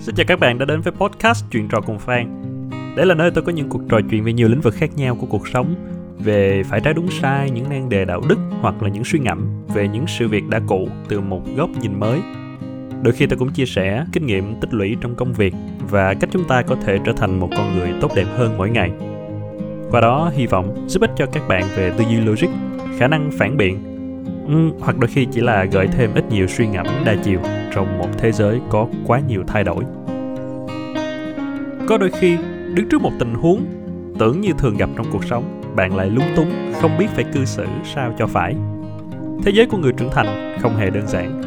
Xin chào các bạn đã đến với podcast Chuyện trò cùng Phan. Đây là nơi tôi có những cuộc trò chuyện về nhiều lĩnh vực khác nhau của cuộc sống, về phải trái đúng sai, những nan đề đạo đức hoặc là những suy ngẫm về những sự việc đã cũ từ một góc nhìn mới. Đôi khi tôi cũng chia sẻ kinh nghiệm tích lũy trong công việc và cách chúng ta có thể trở thành một con người tốt đẹp hơn mỗi ngày. Qua đó hy vọng giúp ích cho các bạn về tư duy logic, khả năng phản biện, hoặc đôi khi chỉ là gợi thêm ít nhiều suy ngẫm đa chiều trong một thế giới có quá nhiều thay đổi. Có đôi khi đứng trước một tình huống tưởng như thường gặp trong cuộc sống, bạn lại lúng túng không biết phải cư xử sao cho phải. Thế giới của người trưởng thành không hề đơn giản.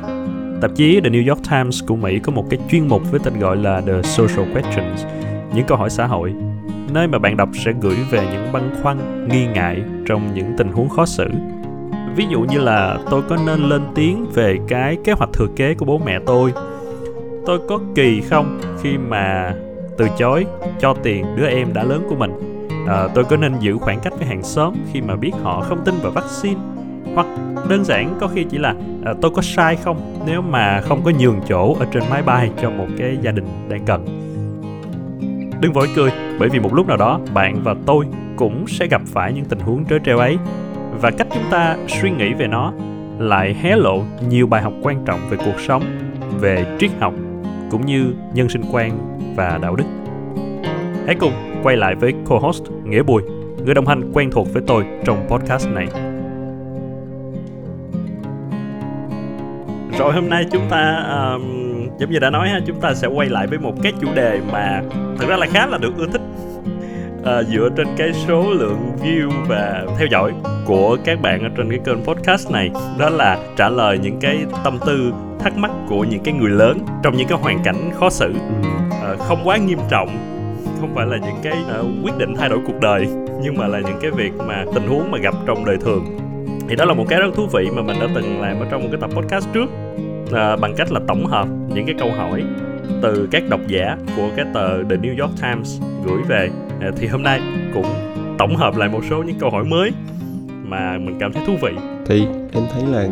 Tạp chí The New York Times của Mỹ có một cái chuyên mục với tên gọi là The Social Questions, những câu hỏi xã hội, nơi mà bạn đọc sẽ gửi về những băn khoăn, nghi ngại trong những tình huống khó xử. Ví dụ như là tôi có nên lên tiếng về cái kế hoạch thừa kế của bố mẹ tôi có kỳ không khi mà từ chối cho tiền đứa em đã lớn của mình, tôi có nên giữ khoảng cách với hàng xóm khi mà biết họ không tin vào vaccine, hoặc đơn giản có khi chỉ là tôi có sai không nếu mà không có nhường chỗ ở trên máy bay cho một cái gia đình đang cần. Đừng vội cười, bởi vì một lúc nào đó bạn và tôi cũng sẽ gặp phải những tình huống trớ trêu ấy, và cách chúng ta suy nghĩ về nó lại hé lộ nhiều bài học quan trọng về cuộc sống, về triết học cũng như nhân sinh quan và đạo đức. Hãy cùng quay lại với co-host Nghĩa Bùi, người đồng hành quen thuộc với tôi trong podcast này. Rồi hôm nay chúng ta giống như đã nói ha, chúng ta sẽ quay lại với một cái chủ đề mà thực ra là khá là được ưa thích dựa trên cái số lượng view và theo dõi của các bạn ở trên cái kênh podcast này, đó là trả lời những cái tâm tư, thắc mắc của những cái người lớn trong những cái hoàn cảnh khó xử, không quá nghiêm trọng, không phải là những cái quyết định thay đổi cuộc đời, nhưng mà là những cái việc mà tình huống mà gặp trong đời thường. Thì đó là một cái rất thú vị mà mình đã từng làm ở trong một cái tập podcast trước, bằng cách là tổng hợp những cái câu hỏi từ các độc giả của cái tờ The New York Times gửi về. Thì hôm nay cũng tổng hợp lại một số những câu hỏi mới mà mình cảm thấy thú vị. Thì em thấy là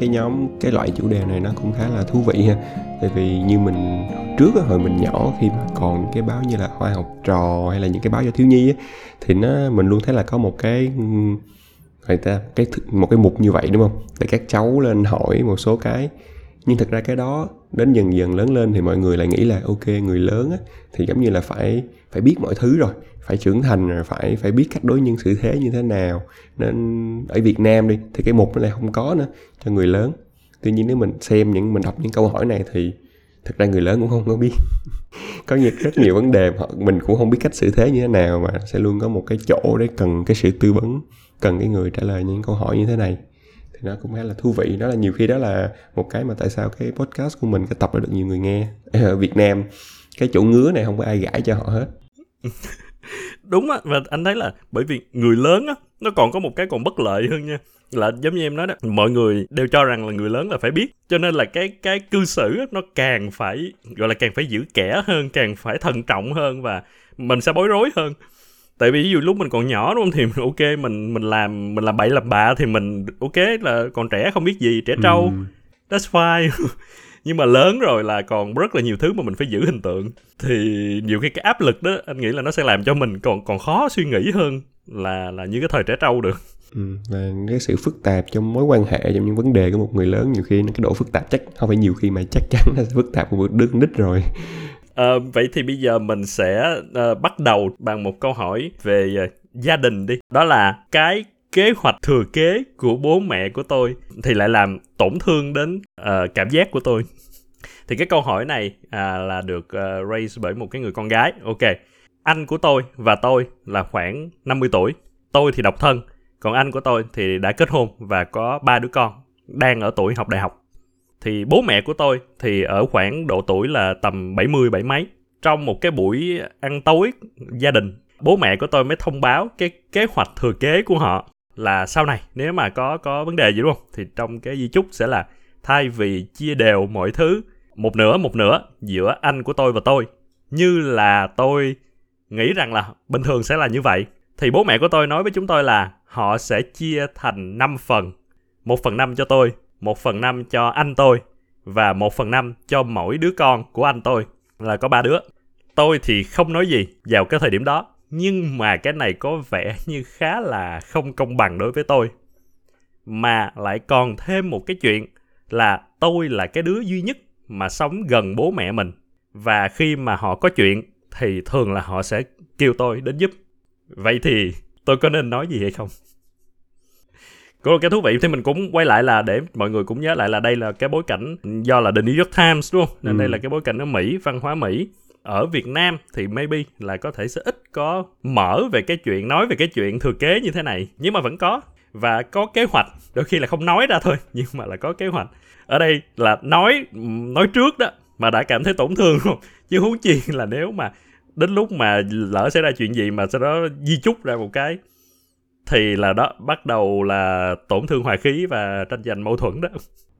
cái nhóm, cái loại chủ đề này nó cũng khá là thú vị ha. Tại vì như mình trước á, hồi mình nhỏ khi mà còn cái báo như là Hoa Học Trò hay là những cái báo cho thiếu nhi á, thì mình luôn thấy là có một cái mục như vậy, đúng không? Để các cháu lên hỏi một số cái. Nhưng thật ra cái đó đến dần dần lớn lên thì mọi người lại nghĩ là ok, người lớn á, thì giống như là phải biết mọi thứ rồi, phải trưởng thành rồi, phải biết cách đối nhân xử thế như thế nào. Nên ở Việt Nam đi thì cái mục nó lại không có nữa cho người lớn. Tuy nhiên nếu mình xem mình đọc những câu hỏi này thì thật ra người lớn cũng không có biết. Có rất nhiều vấn đề mà mình cũng không biết cách xử thế như thế nào, mà sẽ luôn có một cái chỗ để cần cái sự tư vấn, cần cái người trả lời những câu hỏi như thế này. Thì nó cũng khá là thú vị. Đó là nhiều khi đó là một cái mà tại sao cái podcast của mình, cái tập đã được nhiều người nghe. Ở Việt Nam cái chỗ ngứa này không có ai gãi cho họ hết. Đúng á, và anh thấy là bởi vì người lớn á, nó còn có một cái còn bất lợi hơn nha, là giống như em nói đó, mọi người đều cho rằng là người lớn là phải biết, cho nên là cái cư xử nó càng phải, gọi là càng phải giữ kẻ hơn, càng phải thận trọng hơn, và mình sẽ bối rối hơn. Tại vì ví dụ lúc mình còn nhỏ, đúng không, thì ok, mình làm bậy làm bạ thì mình ok là còn trẻ không biết gì, trẻ trâu, that's fine. Nhưng mà lớn rồi là còn rất là nhiều thứ mà mình phải giữ hình tượng, thì nhiều khi cái áp lực đó anh nghĩ là nó sẽ làm cho mình còn khó suy nghĩ hơn là như cái thời trẻ trâu được. Và cái sự phức tạp trong mối quan hệ, trong những vấn đề của một người lớn, nhiều khi cái độ phức tạp chắc chắn nó sẽ phức tạp của một đứa con nít rồi. Vậy thì bây giờ mình sẽ bắt đầu bằng một câu hỏi về gia đình đi. Đó là cái kế hoạch thừa kế của bố mẹ của tôi thì lại làm tổn thương đến cảm giác của tôi. Thì cái câu hỏi này là được raise bởi một cái người con gái. Ok, anh của tôi và tôi là khoảng 50 tuổi. Tôi thì độc thân, còn anh của tôi thì đã kết hôn và có 3 đứa con, đang ở tuổi học đại học. Thì bố mẹ của tôi thì ở khoảng độ tuổi là tầm 70 bảy mấy. Trong một cái buổi ăn tối gia đình, bố mẹ của tôi mới thông báo cái kế hoạch thừa kế của họ là sau này nếu mà có vấn đề gì, đúng không, thì trong cái di chúc sẽ là thay vì chia đều mọi thứ một nửa giữa anh của tôi và tôi, như là tôi nghĩ rằng là bình thường sẽ là như vậy, thì bố mẹ của tôi nói với chúng tôi là họ sẽ chia thành 5 phần. 1/5 cho tôi, 1/5 cho anh tôi và 1/5 cho mỗi đứa con của anh tôi. là có ba đứa. Tôi thì không nói gì vào cái thời điểm đó, nhưng mà cái này có vẻ như khá là không công bằng đối với tôi. Mà lại còn thêm một cái chuyện là tôi là cái đứa duy nhất mà sống gần bố mẹ mình. Và khi mà họ có chuyện thì thường là họ sẽ kêu tôi đến giúp. Vậy thì tôi có nên nói gì hay không? Có cái thú vị thì mình cũng quay lại là để mọi người cũng nhớ lại là đây là cái bối cảnh do là The New York Times, đúng không? Nên đây là cái bối cảnh ở Mỹ, văn hóa Mỹ. Ở Việt Nam thì maybe là có thể sẽ ít có mở về cái chuyện, nói về cái chuyện thừa kế như thế này. Nhưng mà vẫn có. Và có kế hoạch, đôi khi là không nói ra thôi, nhưng mà là có kế hoạch. Ở đây là nói trước đó mà đã cảm thấy tổn thương luôn. Chứ huống chi là nếu mà đến lúc mà lỡ xảy ra chuyện gì mà sau đó di chúc ra một cái thì là đó, bắt đầu là tổn thương hòa khí và tranh giành mâu thuẫn đó.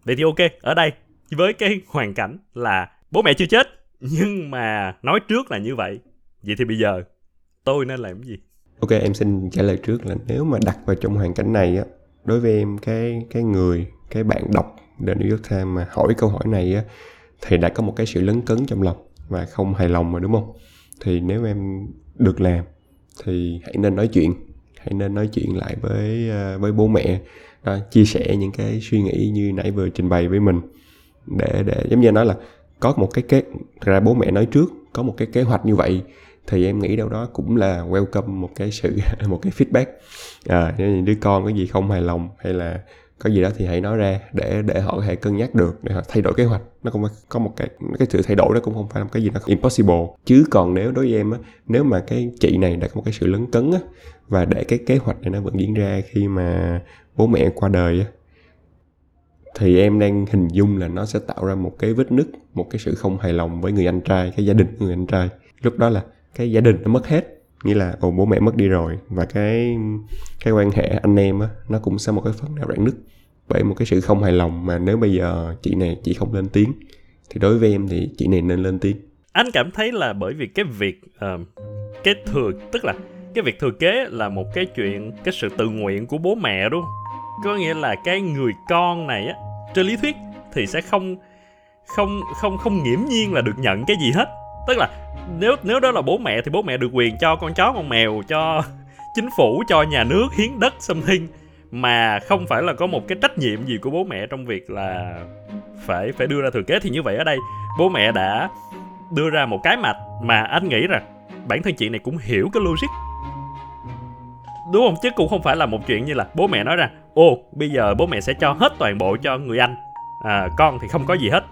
Vậy thì ok, ở đây với cái hoàn cảnh là bố mẹ chưa chết, nhưng mà nói trước là như vậy. Vậy thì bây giờ tôi nên làm cái gì? Ok, em xin trả lời trước là nếu mà đặt vào trong hoàn cảnh này á, đối với em cái bạn đọc The New York Times mà hỏi câu hỏi này á, thì đã có một cái sự lấn cấn trong lòng và không hài lòng rồi, đúng không? Thì nếu em được làm thì hãy nên nói chuyện lại với bố mẹ, chia sẻ những cái suy nghĩ như nãy vừa trình bày với mình để giống như nói là có một cái kế, thật ra bố mẹ nói trước có một cái kế hoạch như vậy thì em nghĩ đâu đó cũng là welcome một cái feedback. Nếu như đứa con có gì không hài lòng hay là có gì đó thì hãy nói ra để họ có thể cân nhắc được, để họ thay đổi kế hoạch. Nó cũng có một cái sự thay đổi đó cũng không phải là một cái gì đó impossible. Chứ còn nếu đối với em á, nếu mà cái chị này đã có một cái sự lấn cấn á, và để cái kế hoạch này nó vẫn diễn ra khi mà bố mẹ qua đời á, thì em đang hình dung là nó sẽ tạo ra một cái vết nứt, một cái sự không hài lòng với người anh trai, cái gia đình của người anh trai. Lúc đó là cái gia đình nó mất hết, nghĩa là bố mẹ mất đi rồi, và cái quan hệ anh em á, nó cũng sẽ một cái phần nào rạn nứt bởi một cái sự không hài lòng. Mà nếu bây giờ chị không lên tiếng thì đối với em thì chị này nên lên tiếng. Anh cảm thấy là bởi vì cái việc cái việc thừa kế là một cái chuyện, cái sự tự nguyện của bố mẹ, đúng không? Có nghĩa là cái người con này á, trên lý thuyết thì sẽ không nghiễm nhiên là được nhận cái gì hết. Tức là nếu đó là bố mẹ thì bố mẹ được quyền cho con chó, con mèo, cho chính phủ, cho nhà nước, hiến đất something, mà không phải là có một cái trách nhiệm gì của bố mẹ trong việc là phải đưa ra thừa kế. Thì như vậy ở đây bố mẹ đã đưa ra một cái mạch mà anh nghĩ rằng bản thân chị này cũng hiểu cái logic, đúng không? Chứ cũng không phải là một chuyện như là bố mẹ nói rằng bây giờ bố mẹ sẽ cho hết toàn bộ cho người anh, con thì không có gì hết.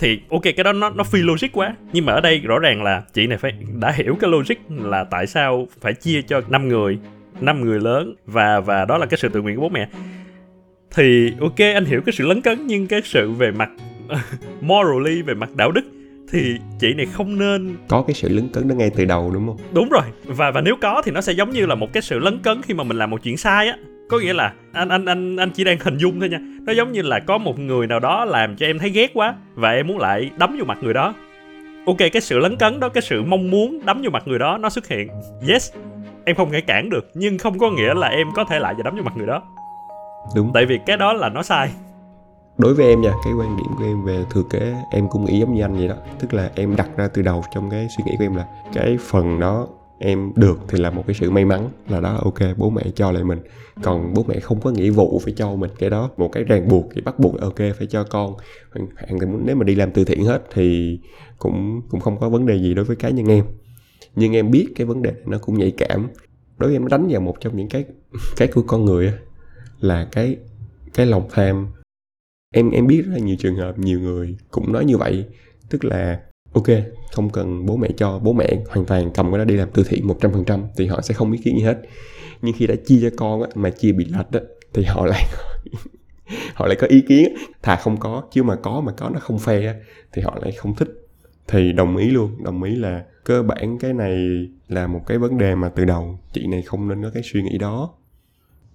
Thì ok, cái đó nó phi logic quá. Nhưng mà ở đây rõ ràng là chị này đã hiểu cái logic là tại sao phải chia cho 5 người lớn, và đó là cái sự tự nguyện của bố mẹ. Thì ok, anh hiểu cái sự lấn cấn, nhưng cái sự về mặt morally, về mặt đạo đức thì chị này không nên có cái sự lấn cấn đó ngay từ đầu, đúng không? Đúng rồi. Và nếu có thì nó sẽ giống như là một cái sự lấn cấn khi mà mình làm một chuyện sai á. Có nghĩa là anh chỉ đang hình dung thôi nha. Nó giống như là có một người nào đó làm cho em thấy ghét quá và em muốn lại đấm vô mặt người đó. Ok, cái sự lấn cấn đó, cái sự mong muốn đấm vô mặt người đó nó xuất hiện. Yes, em không thể cản được, nhưng không có nghĩa là em có thể lại và đấm vô mặt người đó. Đúng. Tại vì cái đó là nó sai. Đối với em nha, cái quan điểm của em về thừa kế em cũng nghĩ giống như anh vậy đó. Tức là em đặt ra từ đầu trong cái suy nghĩ của em là cái phần đó em được thì là một cái sự may mắn, là đó, ok, bố mẹ cho lại mình. Còn bố mẹ không có nghĩa vụ phải cho mình cái đó, một cái ràng buộc thì bắt buộc, ok, phải cho con. Nếu mà đi làm từ thiện hết thì cũng không có vấn đề gì đối với cá nhân em. Nhưng em biết cái vấn đề nó cũng nhạy cảm. Đối với em đánh vào một trong những cái của con người là cái lòng tham. Em biết rất là nhiều trường hợp, nhiều người cũng nói như vậy. Tức là ok, không cần bố mẹ cho, bố mẹ hoàn toàn cầm cái đó đi làm từ thiện 100% thì họ sẽ không ý kiến gì hết. Nhưng khi đã chia cho con á, mà chia bị lệch á, thì họ lại có ý kiến. Thà không có, chứ mà có nó không fair thì họ lại không thích. Thì đồng ý là cơ bản cái này là một cái vấn đề mà từ đầu chị này không nên có cái suy nghĩ đó.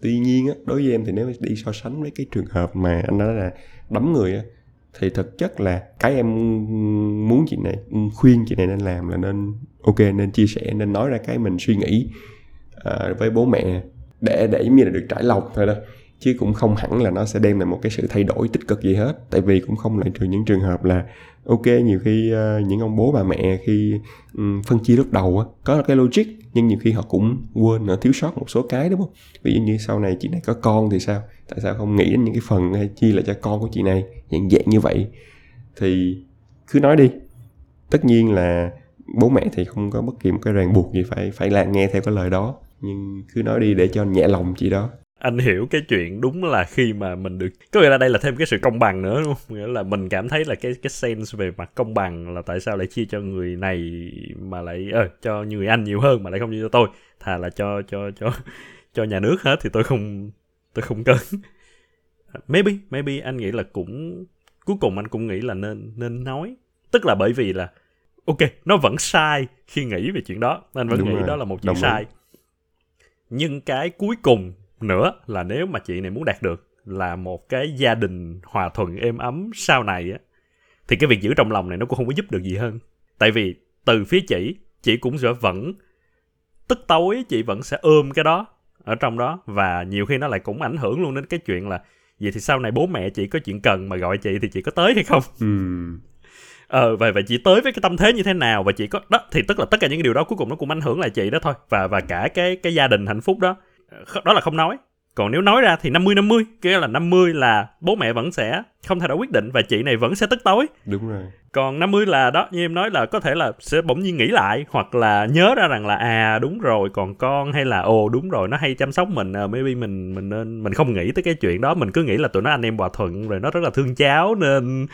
Tuy nhiên á, đối với em thì nếu đi so sánh với cái trường hợp mà anh nói là đấm người á, thì thực chất là cái em muốn chị này, khuyên chị này nên làm là nên ok, nên chia sẻ, nên nói ra cái mình suy nghĩ với bố mẹ để giống như là được trải lòng thôi đó. chứ cũng không hẳn là nó sẽ đem lại một cái sự thay đổi tích cực gì hết. Tại vì cũng không loại trừ những trường hợp là ok, nhiều khi những ông bố bà mẹ khi phân chia lúc đầu có cái logic, nhưng nhiều khi họ cũng quên, họ thiếu sót một số cái, đúng không? Ví dụ như sau này chị này có con thì sao, tại sao không nghĩ đến những cái phần hay chia lại cho con của chị này, dạng dạng như vậy. Thì cứ nói đi, tất nhiên là bố mẹ thì không có bất kỳ một cái ràng buộc gì phải làm nghe theo cái lời đó, nhưng cứ nói đi để cho nhẹ lòng chị đó. Anh hiểu cái chuyện, đúng là khi mà mình được, có nghĩa là đây là thêm cái sự công bằng nữa, đúng không? Nghĩa là mình cảm thấy là cái sense về mặt công bằng là tại sao lại chia cho người này mà lại cho người anh nhiều hơn mà lại không chia cho tôi, thà là cho nhà nước hết thì tôi không cần. Maybe anh nghĩ là cũng cuối cùng anh cũng nghĩ là nên nói, tức là bởi vì là ok, nó vẫn sai khi nghĩ về chuyện đó, anh vẫn nghĩ đó là một chuyện sai. Nhưng cái cuối cùng nữa là nếu mà chị này muốn đạt được là một cái gia đình hòa thuận êm ấm sau này á, thì cái việc giữ trong lòng này nó cũng không có giúp được gì hơn. Tại vì từ phía chị cũng sẽ vẫn tức tối, chị vẫn sẽ ôm cái đó ở trong đó, và nhiều khi nó lại cũng ảnh hưởng luôn đến cái chuyện là vậy thì sau này bố mẹ chị có chuyện cần mà gọi chị thì chị có tới hay không? Vậy chị tới với cái tâm thế như thế nào, và chị có đó, thì tức là tất cả những điều đó cuối cùng nó cũng ảnh hưởng lại chị đó thôi, và cả cái gia đình hạnh phúc đó. Đó là không nói. Còn nếu nói ra thì 50-50, nghĩa là 50 là bố mẹ vẫn sẽ không thay đổi quyết định và chị này vẫn sẽ tức tối. Đúng rồi. Còn 50 là đó, như em nói là có thể là sẽ bỗng nhiên nghĩ lại, hoặc là nhớ ra rằng là đúng rồi còn con, hay là đúng rồi nó hay chăm sóc mình, maybe mình nên mình không nghĩ tới cái chuyện đó, mình cứ nghĩ là tụi nó anh em hòa thuận rồi nó rất là thương cháu nên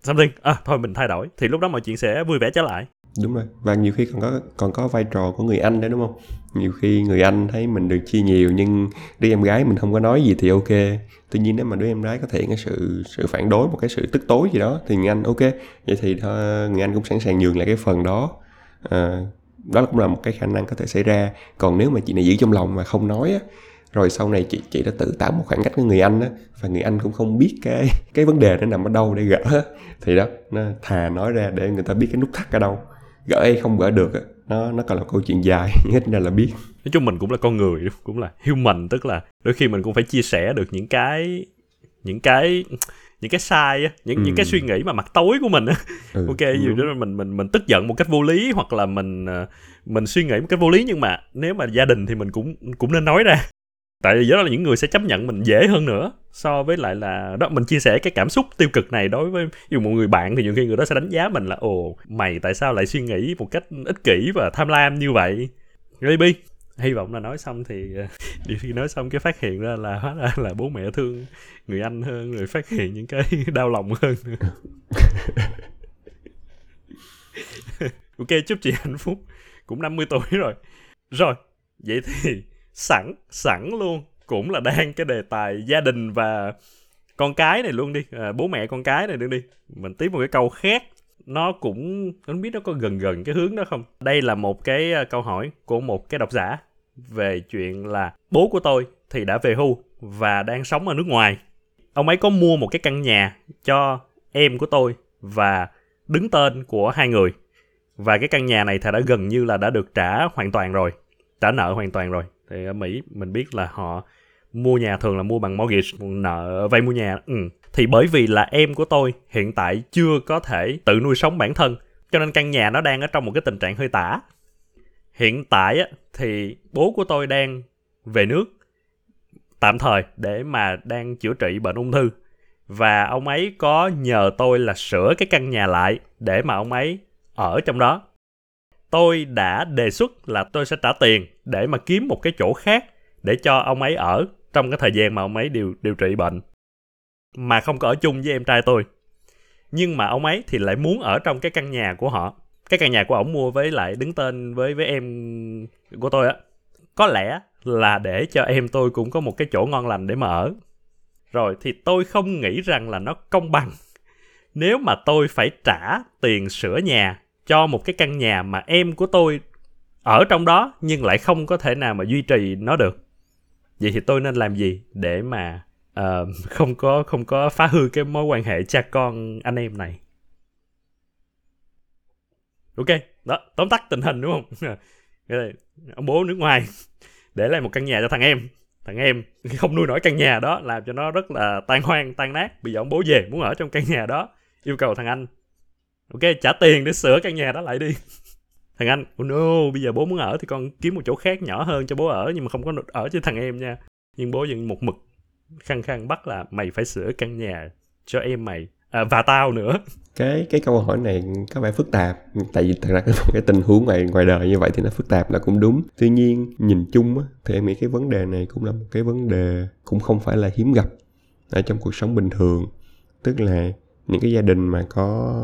something, thôi mình thay đổi, thì lúc đó mọi chuyện sẽ vui vẻ trở lại. Đúng rồi, và nhiều khi còn có vai trò của người anh đấy, đúng không? Nhiều khi người anh thấy mình được chia nhiều nhưng đứa em gái mình không có nói gì thì ok. Tuy nhiên nếu mà đứa em gái có thể cái sự phản đối, một cái sự tức tối gì đó, thì người anh ok, vậy thì người anh cũng sẵn sàng nhường lại cái phần đó. Đó cũng là một cái khả năng có thể xảy ra. Còn nếu mà chị này giữ trong lòng mà không nói á, rồi sau này chị đã tự tạo một khoảng cách với người anh á, và người anh cũng không biết cái vấn đề nó nằm ở đâu để gỡ á, thì đó, nó thà nói ra để người ta biết cái nút thắt ở đâu. Gỡ hay không gỡ được, nó còn là câu chuyện dài, nhưng ít ra là biết. Nói chung mình cũng là con người, cũng là human, tức là đôi khi mình cũng phải chia sẻ được những cái sai, những cái suy nghĩ mà mặt tối của mình. Ok, dù đó mình tức giận một cách vô lý, hoặc là mình suy nghĩ một cách vô lý, nhưng mà nếu mà gia đình thì mình cũng nên nói ra. Tại vì đó là những người sẽ chấp nhận mình dễ hơn nữa, so với lại là đó, mình chia sẻ cái cảm xúc tiêu cực này đối với dù một người bạn thì nhiều khi người đó sẽ đánh giá mình là mày tại sao lại suy nghĩ một cách ích kỷ và tham lam như vậy. Maybe hy vọng là nói xong thì điều khi nói xong cái phát hiện ra là hóa ra là bố mẹ thương người anh hơn, rồi phát hiện những cái đau lòng hơn nữa. Ok, chúc chị hạnh phúc, cũng 50 tuổi rồi. Rồi, vậy thì sẵn luôn cũng là đang cái đề tài gia đình và con cái này luôn đi, bố mẹ con cái này luôn đi, mình tiếp một cái câu khác, nó cũng không biết nó có gần cái hướng đó không. Đây là một cái câu hỏi của một cái độc giả về chuyện là bố của tôi thì đã về hưu và đang sống ở nước ngoài. Ông ấy có mua một cái căn nhà cho em của tôi và đứng tên của hai người, và cái căn nhà này thì đã gần như là đã được trả nợ hoàn toàn rồi. Thì ở Mỹ mình biết là họ mua nhà thường là mua bằng mortgage, nợ vay mua nhà. Thì bởi vì là em của tôi hiện tại chưa có thể tự nuôi sống bản thân, cho nên căn nhà nó đang ở trong một cái tình trạng hơi tả. Hiện tại thì bố của tôi đang về nước tạm thời để mà đang chữa trị bệnh ung thư, và ông ấy có nhờ tôi là sửa cái căn nhà lại để mà ông ấy ở trong đó. Tôi đã đề xuất là tôi sẽ trả tiền để mà kiếm một cái chỗ khác để cho ông ấy ở trong cái thời gian mà ông ấy điều trị bệnh, mà không có ở chung với em trai tôi. Nhưng mà ông ấy thì lại muốn ở trong cái căn nhà của họ. Cái căn nhà của ổng mua với lại đứng tên với em của tôi á. Có lẽ là để cho em tôi cũng có một cái chỗ ngon lành để mà ở. Rồi thì tôi không nghĩ rằng là nó công bằng nếu mà tôi phải trả tiền sửa nhà cho một cái căn nhà mà em của tôi ở trong đó nhưng lại không có thể nào mà duy trì nó được. Vậy thì tôi nên làm gì để mà không có phá hư cái mối quan hệ cha con anh em này? Ok, đó, tóm tắt tình hình đúng không? Ông bố nước ngoài để lại một căn nhà cho thằng em, thằng em không nuôi nổi căn nhà đó, làm cho nó rất là tan hoang tan nát. Bây giờ ông bố về muốn ở trong căn nhà đó, yêu cầu thằng anh ok trả tiền để sửa căn nhà đó lại đi. Thằng anh oh no, bây giờ bố muốn ở thì con kiếm một chỗ khác nhỏ hơn cho bố ở, nhưng mà không có ở cho thằng em nha. Nhưng bố vẫn một mực khăng khăng bắt là mày phải sửa căn nhà cho em mày và tao nữa. Cái câu hỏi này có vẻ phức tạp, tại vì thật ra cái tình huống ngoài đời như vậy thì nó phức tạp là cũng đúng. Tuy nhiên nhìn chung á, thì em nghĩ cái vấn đề này cũng là một cái vấn đề cũng không phải là hiếm gặp ở trong cuộc sống bình thường. Tức là những cái gia đình mà có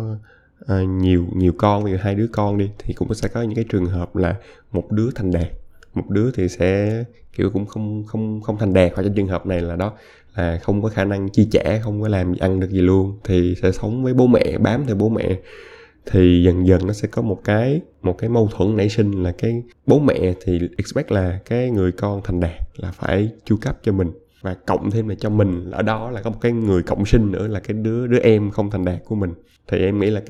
nhiều con, ví dụ 2 đứa con đi, thì cũng sẽ có những cái trường hợp là một đứa thành đạt, một đứa thì sẽ kiểu cũng không thành đạt, hoặc trong trường hợp này là đó là không có khả năng chi trả, không có làm ăn được gì luôn, thì sẽ sống với bố mẹ, bám theo bố mẹ. Thì dần dần nó sẽ có một cái mâu thuẫn nảy sinh là cái bố mẹ thì expect là cái người con thành đạt là phải chu cấp cho mình, và cộng thêm là cho mình ở đó là có một cái người cộng sinh nữa là cái đứa em không thành đạt của mình. Thì em nghĩ là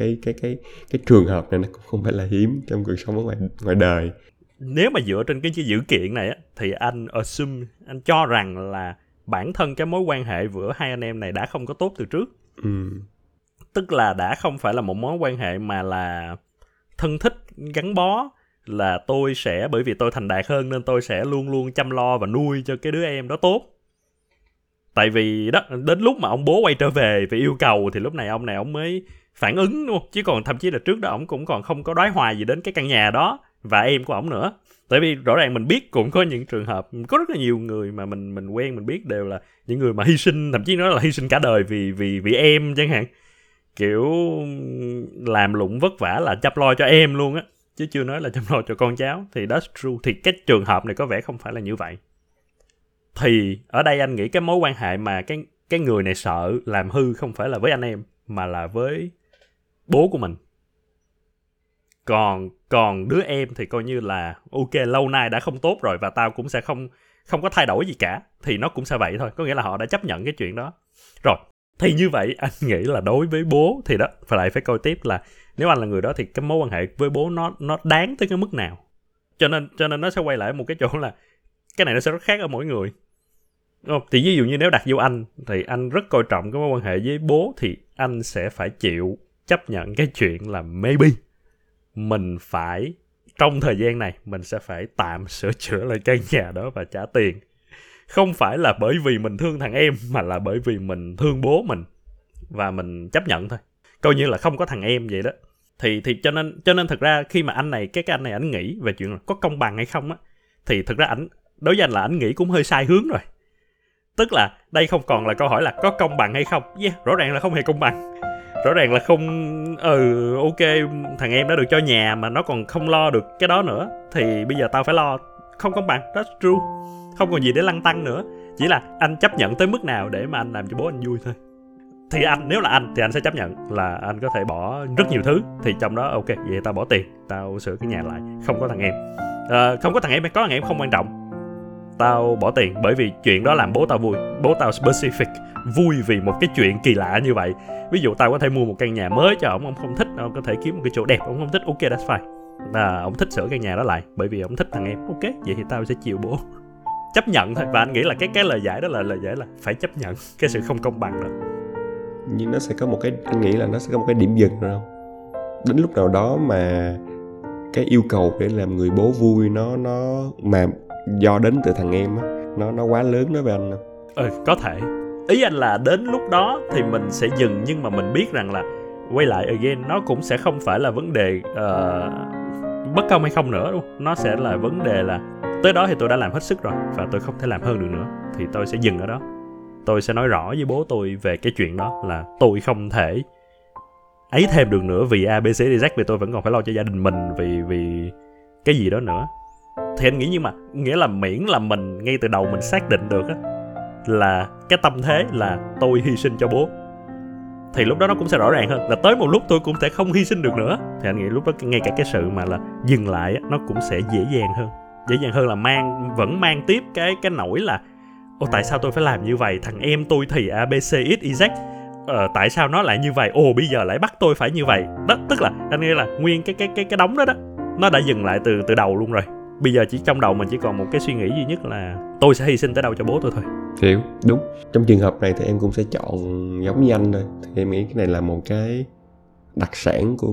cái trường hợp này nó cũng không phải là hiếm trong cuộc sống ở ngoài đời. Nếu mà dựa trên cái dữ kiện này á, thì anh assume, anh cho rằng là bản thân cái mối quan hệ giữa hai anh em này đã không có tốt từ trước. Tức là đã không phải là một mối quan hệ mà là thân thích gắn bó, là tôi sẽ bởi vì tôi thành đạt hơn nên tôi sẽ luôn luôn chăm lo và nuôi cho cái đứa em đó tốt. Tại vì đó, đến lúc mà ông bố quay trở về vì yêu cầu thì lúc này ông mới phản ứng luôn. Chứ còn thậm chí là trước đó ông cũng còn không có đoái hoài gì đến cái căn nhà đó và em của ông nữa. Tại vì rõ ràng mình biết cũng có những trường hợp, có rất là nhiều người mà mình quen, mình biết đều là những người mà hy sinh, thậm chí nói là hy sinh cả đời vì em chẳng hạn. Kiểu làm lụng vất vả là chăm lo cho em luôn á, chứ chưa nói là chăm lo cho con cháu. Thì that's true. Thì cái trường hợp này có vẻ không phải là như vậy. Thì ở đây anh nghĩ cái mối quan hệ mà cái người này sợ làm hư không phải là với anh em mà là với bố của mình. Còn đứa em thì coi như là ok, lâu nay đã không tốt rồi và tao cũng sẽ không có thay đổi gì cả. Thì nó cũng sẽ vậy thôi. Có nghĩa là họ đã chấp nhận cái chuyện đó rồi. Thì như vậy anh nghĩ là đối với bố thì đó, phải coi tiếp là nếu anh là người đó thì cái mối quan hệ với bố nó đáng tới cái mức nào. Cho nên nó sẽ quay lại một cái chỗ là cái này nó sẽ rất khác ở mỗi người. Đúng không? Thì ví dụ như nếu đặt vô anh thì anh rất coi trọng cái mối quan hệ với bố, thì anh sẽ phải chịu chấp nhận cái chuyện là maybe mình phải, trong thời gian này mình sẽ phải tạm sửa chữa lại căn nhà đó và trả tiền. Không phải là bởi vì mình thương thằng em mà là bởi vì mình thương bố mình và mình chấp nhận thôi. Coi như là không có thằng em vậy đó. Thì cho nên thật ra khi mà anh này, cái anh này ảnh nghĩ về chuyện là có công bằng hay không á, thì thật ra đối với anh là ảnh nghĩ cũng hơi sai hướng rồi. Tức là đây không còn là câu hỏi là có công bằng hay không. Yeah, rõ ràng là không hề công bằng. Rõ ràng là không, ok, thằng em đã được cho nhà mà nó còn không lo được cái đó nữa, thì bây giờ tao phải lo. Không công bằng, that's true. Không còn gì để lăn tăn nữa. Chỉ là anh chấp nhận tới mức nào để mà anh làm cho bố anh vui thôi. Thì anh, nếu là anh thì anh sẽ chấp nhận là anh có thể bỏ rất nhiều thứ. Thì trong đó ok, vậy tao bỏ tiền, tao sửa cái nhà lại, không có thằng em. Không có thằng em, có thằng em không quan trọng. Tao bỏ tiền bởi vì chuyện đó làm bố tao vui. Bố tao specific vui vì một cái chuyện kỳ lạ như vậy. Ví dụ tao có thể mua một căn nhà mới cho ổng không thích, ông có thể kiếm một cái chỗ đẹp, ổng không thích, ok that's fine. Ổng thích sửa căn nhà đó lại bởi vì ổng thích thằng em. Ok, vậy thì tao sẽ chiều bố. Chấp nhận thôi. Và anh nghĩ là cái lời giải đó là lời giải là phải chấp nhận cái sự không công bằng đó. Nhưng nó sẽ có một cái, anh nghĩ là nó sẽ có một cái điểm dừng rồi, không? Đến lúc nào đó mà cái yêu cầu để làm người bố vui nó mà do đến từ thằng em á, nó quá lớn đó về anh không? Có thể. Ý anh là đến lúc đó thì mình sẽ dừng, nhưng mà mình biết rằng là quay lại again, nó cũng sẽ không phải là vấn đề bất công hay không nữa, đúng không? Nó sẽ là vấn đề là tới đó thì tôi đã làm hết sức rồi và tôi không thể làm hơn được nữa, thì tôi sẽ dừng ở đó. Tôi sẽ nói rõ với bố tôi về cái chuyện đó là tôi không thể ấy thêm được nữa vì ABCDZ, vì tôi vẫn còn phải lo cho gia đình mình, vì cái gì đó nữa. Thì anh nghĩ, nhưng mà nghĩa là miễn là mình ngay từ đầu mình xác định được á, là cái tâm thế là tôi hy sinh cho bố, thì lúc đó nó cũng sẽ rõ ràng hơn là tới một lúc tôi cũng sẽ không hy sinh được nữa. Thì anh nghĩ lúc đó ngay cả cái sự mà là dừng lại á, nó cũng sẽ dễ dàng hơn là vẫn mang tiếp cái nỗi là ô tại sao tôi phải làm như vậy, thằng em tôi thì ABCXYZ, tại sao nó lại như vậy, ồ bây giờ lại bắt tôi phải như vậy đó. Tức là anh nghĩ là nguyên cái đống đó nó đã dừng lại từ đầu luôn rồi. bây giờ chỉ trong đầu mình chỉ còn một cái suy nghĩ duy nhất là tôi sẽ hy sinh tới đâu cho bố tôi thôi. Hiểu, đúng. Trong trường hợp này thì em cũng sẽ chọn giống như anh thôi. Thì em nghĩ cái này là một cái đặc sản của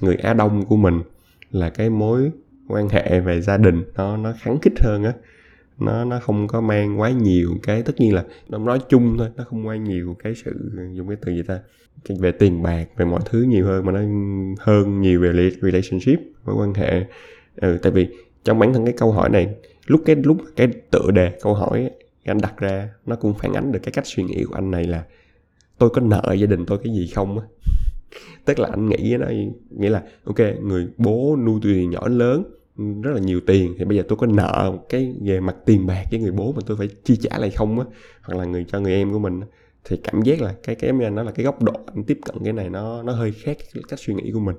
người Á Đông của mình, là cái mối quan hệ về gia đình nó khắng khít hơn á, nó không có mang quá nhiều cái, tất nhiên là nó nói chung thôi, nó không mang nhiều cái sự, dùng cái từ gì ta, cái về tiền bạc, về mọi thứ nhiều hơn, mà nó hơn nhiều về relationship, mối quan hệ. Tại vì trong bản thân cái câu hỏi này, lúc cái tựa đề câu hỏi anh đặt ra nó cũng phản ánh được cái cách suy nghĩ của anh này, là tôi có nợ gia đình tôi cái gì không á. Tức là anh nghĩ nó nghĩa là ok, người bố nuôi tôi từ nhỏ lớn rất là nhiều tiền, thì bây giờ tôi có nợ một cái về mặt tiền bạc với người bố mà tôi phải chi trả lại không á, hoặc là người cho người em của mình. Thì cảm giác là cái nó là cái góc độ anh tiếp cận cái này nó hơi khác cái cách suy nghĩ của mình.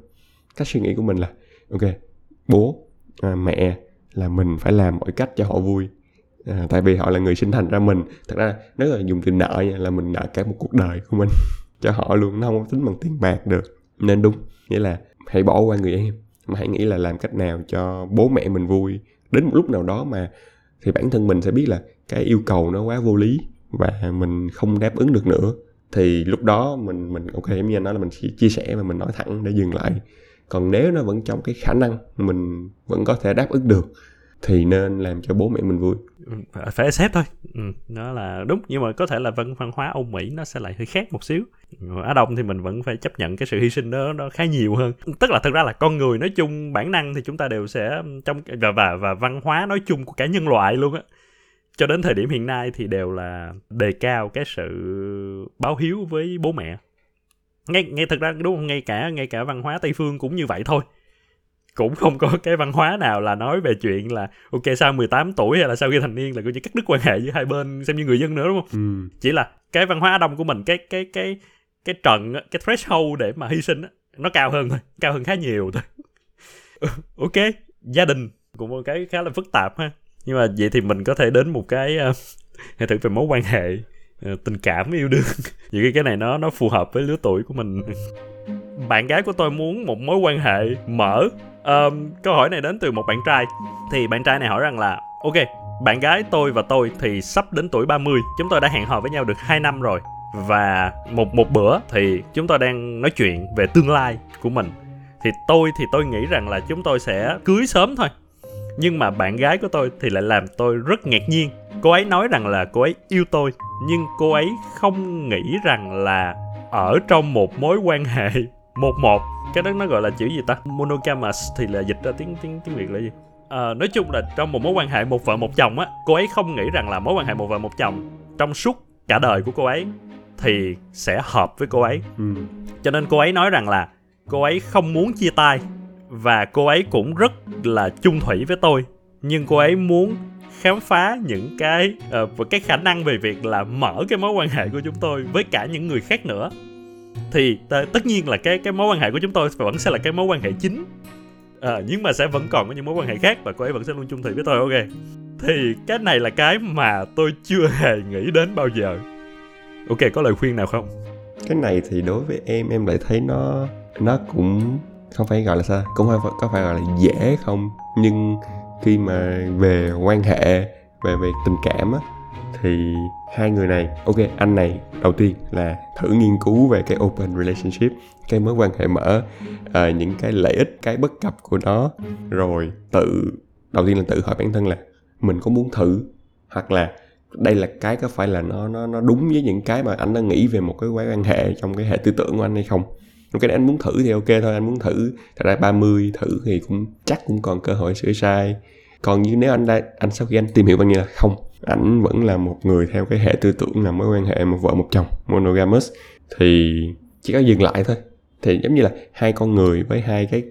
Cách suy nghĩ của mình là ok, bố mẹ là mình phải làm mọi cách cho họ vui, tại vì họ là người sinh thành ra mình. Thật ra nếu là dùng từ nợ là mình nợ cả một cuộc đời của mình cho họ luôn, nó không có tính bằng tiền bạc được. Nên đúng, nghĩa là hãy bỏ qua người em, mà hãy nghĩ là làm cách nào cho bố mẹ mình vui. Đến một lúc nào đó mà thì bản thân mình sẽ biết là cái yêu cầu nó quá vô lý và mình không đáp ứng được nữa. Thì lúc đó mình ok, em như anh nói là mình chia sẻ và mình nói thẳng để dừng lại. Còn nếu nó vẫn trong cái khả năng mình vẫn có thể đáp ứng được thì nên làm cho bố mẹ mình vui, phải accept thôi. Nó là đúng, nhưng mà có thể là văn hóa Âu Mỹ nó sẽ lại hơi khác một xíu. Ở Đông thì mình vẫn phải chấp nhận cái sự hy sinh đó nó khá nhiều hơn. Tức là thực ra là con người nói chung bản năng thì chúng ta đều sẽ trong và văn hóa nói chung của cả nhân loại luôn á, cho đến thời điểm hiện nay thì đều là đề cao cái sự báo hiếu với bố mẹ. Ngay thực ra đúng không, ngay cả văn hóa Tây phương cũng như vậy thôi. Cũng không có cái văn hóa nào là nói về chuyện là ok, sau 18 tuổi hay là sau khi thành niên là coi như cắt đứt quan hệ giữa hai bên xem như người dân nữa, đúng không? Chỉ là cái văn hóa Á Đông của mình, cái trần, cái threshold để mà hy sinh đó, nó cao hơn thôi, cao hơn khá nhiều thôi. Ok, gia đình cũng một cái khá là phức tạp ha. Nhưng mà vậy thì mình có thể đến một cái hệ thử về mối quan hệ, tình cảm, yêu đương. Vì cái này nó phù hợp với lứa tuổi của mình. Bạn gái của tôi muốn một mối quan hệ mở. Câu hỏi này đến từ một bạn trai. Thì bạn trai này hỏi rằng là ok, bạn gái tôi và tôi thì sắp đến tuổi 30. Chúng tôi đã hẹn hò với nhau được 2 năm rồi. Và một bữa thì chúng tôi đang nói chuyện về tương lai của mình. Thì tôi nghĩ rằng là chúng tôi sẽ cưới sớm thôi. Nhưng mà bạn gái của tôi thì lại làm tôi rất ngạc nhiên. Cô ấy nói rằng là cô ấy yêu tôi, nhưng cô ấy không nghĩ rằng là ở trong một mối quan hệ 1-1, cái đó nó gọi là chữ gì ta? Monogamous thì là dịch ra tiếng Việt là gì? Nói chung là trong một mối quan hệ một vợ một chồng á, cô ấy không nghĩ rằng là mối quan hệ một vợ một chồng trong suốt cả đời của cô ấy thì sẽ hợp với cô ấy. Cho nên cô ấy nói rằng là cô ấy không muốn chia tay và cô ấy cũng rất là chung thủy với tôi, nhưng cô ấy muốn khám phá những cái khả năng về việc là mở cái mối quan hệ của chúng tôi với cả những người khác nữa. Thì tất nhiên là cái mối quan hệ của chúng tôi vẫn sẽ là cái mối quan hệ chính, nhưng mà sẽ vẫn còn có những mối quan hệ khác và cô ấy vẫn sẽ luôn chung thủy với tôi. Ok, thì cái này là cái mà tôi chưa hề nghĩ đến bao giờ. Ok, có lời khuyên nào không? Cái này thì đối với em lại thấy nó cũng không phải gọi là sao, cũng không có phải gọi là dễ không, nhưng khi mà về quan hệ, về tình cảm á, thì hai người này, ok, anh này đầu tiên là thử nghiên cứu về cái open relationship, cái mối quan hệ mở, những cái lợi ích, cái bất cập của nó, rồi đầu tiên là tự hỏi bản thân là mình có muốn thử, hoặc là đây là cái có phải là nó đúng với những cái mà anh đã nghĩ về một cái mối quan hệ trong cái hệ tư tưởng của anh hay không. Cái anh muốn thử thì ok thôi, anh muốn thử. Thật ra 30 thử thì cũng chắc cũng còn cơ hội sửa sai. Còn như nếu anh sau khi anh tìm hiểu bao nhiêu là không, ảnh vẫn là một người theo cái hệ tư tưởng là mối quan hệ một vợ một chồng, monogamous, thì chỉ có dừng lại thôi. Thì giống như là hai con người với hai cái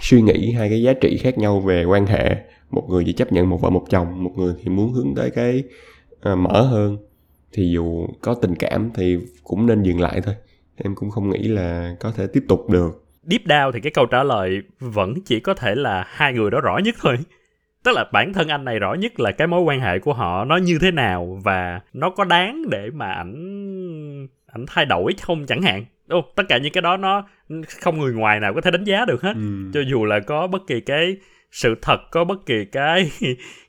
suy nghĩ, hai cái giá trị khác nhau về quan hệ. Một người chỉ chấp nhận một vợ một chồng, một người thì muốn hướng tới cái mở hơn. Thì dù có tình cảm thì cũng nên dừng lại thôi. Em cũng không nghĩ là có thể tiếp tục được. Deep down thì cái câu trả lời vẫn chỉ có thể là hai người đó rõ nhất thôi. Tức là bản thân anh này rõ nhất là cái mối quan hệ của họ nó như thế nào và nó có đáng để mà ảnh thay đổi không chẳng hạn. Đúng không? Tất cả những cái đó nó không người ngoài nào có thể đánh giá được hết. Cho dù là có bất kỳ cái sự thật có bất kỳ cái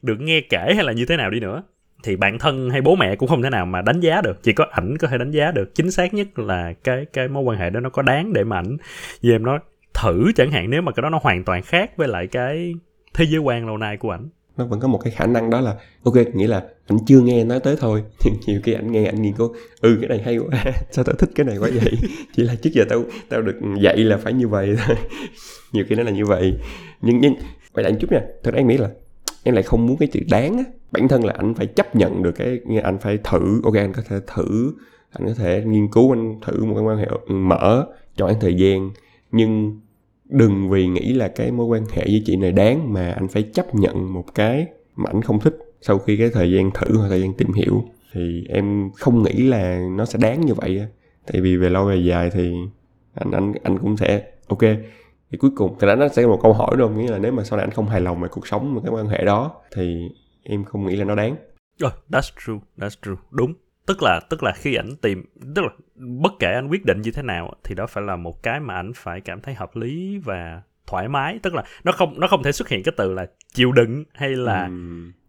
được nghe kể hay là như thế nào đi nữa thì bản thân hay bố mẹ cũng không thể nào mà đánh giá được, chỉ có ảnh có thể đánh giá được chính xác nhất là cái mối quan hệ đó nó có đáng để mà ảnh về em nó thử chẳng hạn, nếu mà cái đó nó hoàn toàn khác với lại cái thế giới quan lâu nay của ảnh. Nó vẫn có một cái khả năng đó là ok, nghĩa là ảnh chưa nghe nói tới thôi, nhưng nhiều khi ảnh nghe ảnh nghiên cứu cái này hay quá, sao tao thích cái này quá vậy, chỉ là trước giờ tao được dạy là phải như vậy thôi. Nhiều khi nó là như vậy. Nhưng vậy là anh chút nha, thật ra em nghĩ là em lại không muốn cái chữ đáng á. Bản thân là anh phải chấp nhận được cái, anh phải thử, ok anh có thể thử, anh có thể nghiên cứu, anh thử một cái quan hệ mở, cho anh thời gian, nhưng đừng vì nghĩ là cái mối quan hệ với chị này đáng mà anh phải chấp nhận một cái mà anh không thích sau khi cái thời gian thử hoặc thời gian tìm hiểu. Thì em không nghĩ là nó sẽ đáng như vậy, tại vì về lâu về dài thì anh cũng sẽ ok. Thì cuối cùng thì nó sẽ là một câu hỏi đâu, nghĩa là nếu mà sau này anh không hài lòng về cuộc sống và cái quan hệ đó thì em không nghĩ là nó đáng. That's true. Đúng. Tức là khi ảnh tìm, tức là bất kể anh quyết định như thế nào thì đó phải là một cái mà ảnh phải cảm thấy hợp lý và thoải mái. Tức là nó không thể xuất hiện cái từ là chịu đựng hay là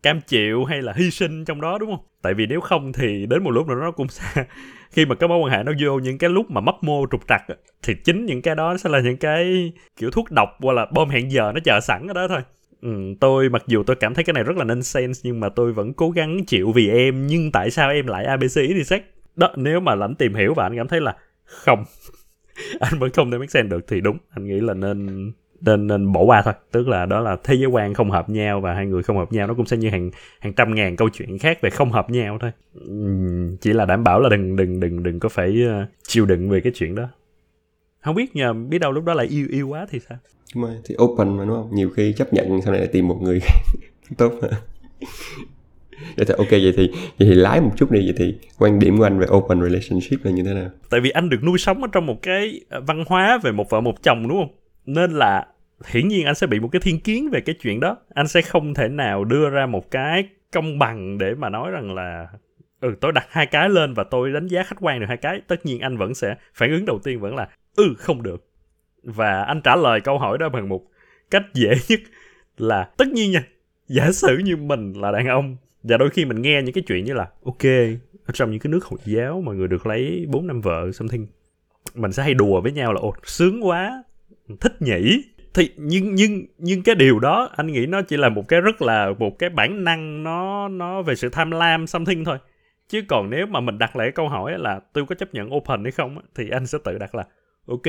cam chịu hay là hy sinh trong đó, đúng không? Tại vì nếu không thì đến một lúc nào nó cũng sẽ khi mà cái mối quan hệ nó vô những cái lúc mà mấp mô trục trặc thì chính những cái đó sẽ là những cái kiểu thuốc độc hoặc là bom hẹn giờ nó chờ sẵn ở đó thôi. Tôi mặc dù tôi cảm thấy cái này rất là nonsense nhưng mà tôi vẫn cố gắng chịu vì em, nhưng tại sao em lại ABC thì xét đó. Nếu mà lãnh tìm hiểu và anh cảm thấy là không anh vẫn không thể make sense được thì đúng, anh nghĩ là nên bỏ qua thôi. Tức là đó là thế giới quan không hợp nhau và hai người không hợp nhau, nó cũng sẽ như hàng trăm ngàn câu chuyện khác về không hợp nhau thôi. Chỉ là đảm bảo là đừng có phải chịu đựng về cái chuyện đó. Không biết nhờ biết đâu lúc đó lại yêu quá thì sao. Đúng rồi, thì open mà đúng không? Nhiều khi chấp nhận sau này lại tìm một người tốt hơn. Ok, vậy thì lái một chút đi. Vậy thì quan điểm của anh về open relationship là như thế nào? Tại vì anh được nuôi sống ở trong một cái văn hóa về một vợ một chồng đúng không? Nên là hiển nhiên anh sẽ bị một cái thiên kiến về cái chuyện đó. Anh sẽ không thể nào đưa ra một cái công bằng để mà nói rằng là tôi đặt hai cái lên và tôi đánh giá khách quan được hai cái. Tất nhiên anh vẫn sẽ phản ứng đầu tiên vẫn là không được. Và anh trả lời câu hỏi đó bằng một cách dễ nhất là tất nhiên nha, giả sử như mình là đàn ông và đôi khi mình nghe những cái chuyện như là ok, ở trong những cái nước Hồi giáo mọi người được lấy 4-5 vợ something, mình sẽ hay đùa với nhau là ồ sướng quá, thích nhỉ. Thì nhưng cái điều đó anh nghĩ nó chỉ là một cái rất là một cái bản năng nó về sự tham lam something thôi. Chứ còn nếu mà mình đặt lại câu hỏi là tôi có chấp nhận open hay không thì anh sẽ tự đặt là ok,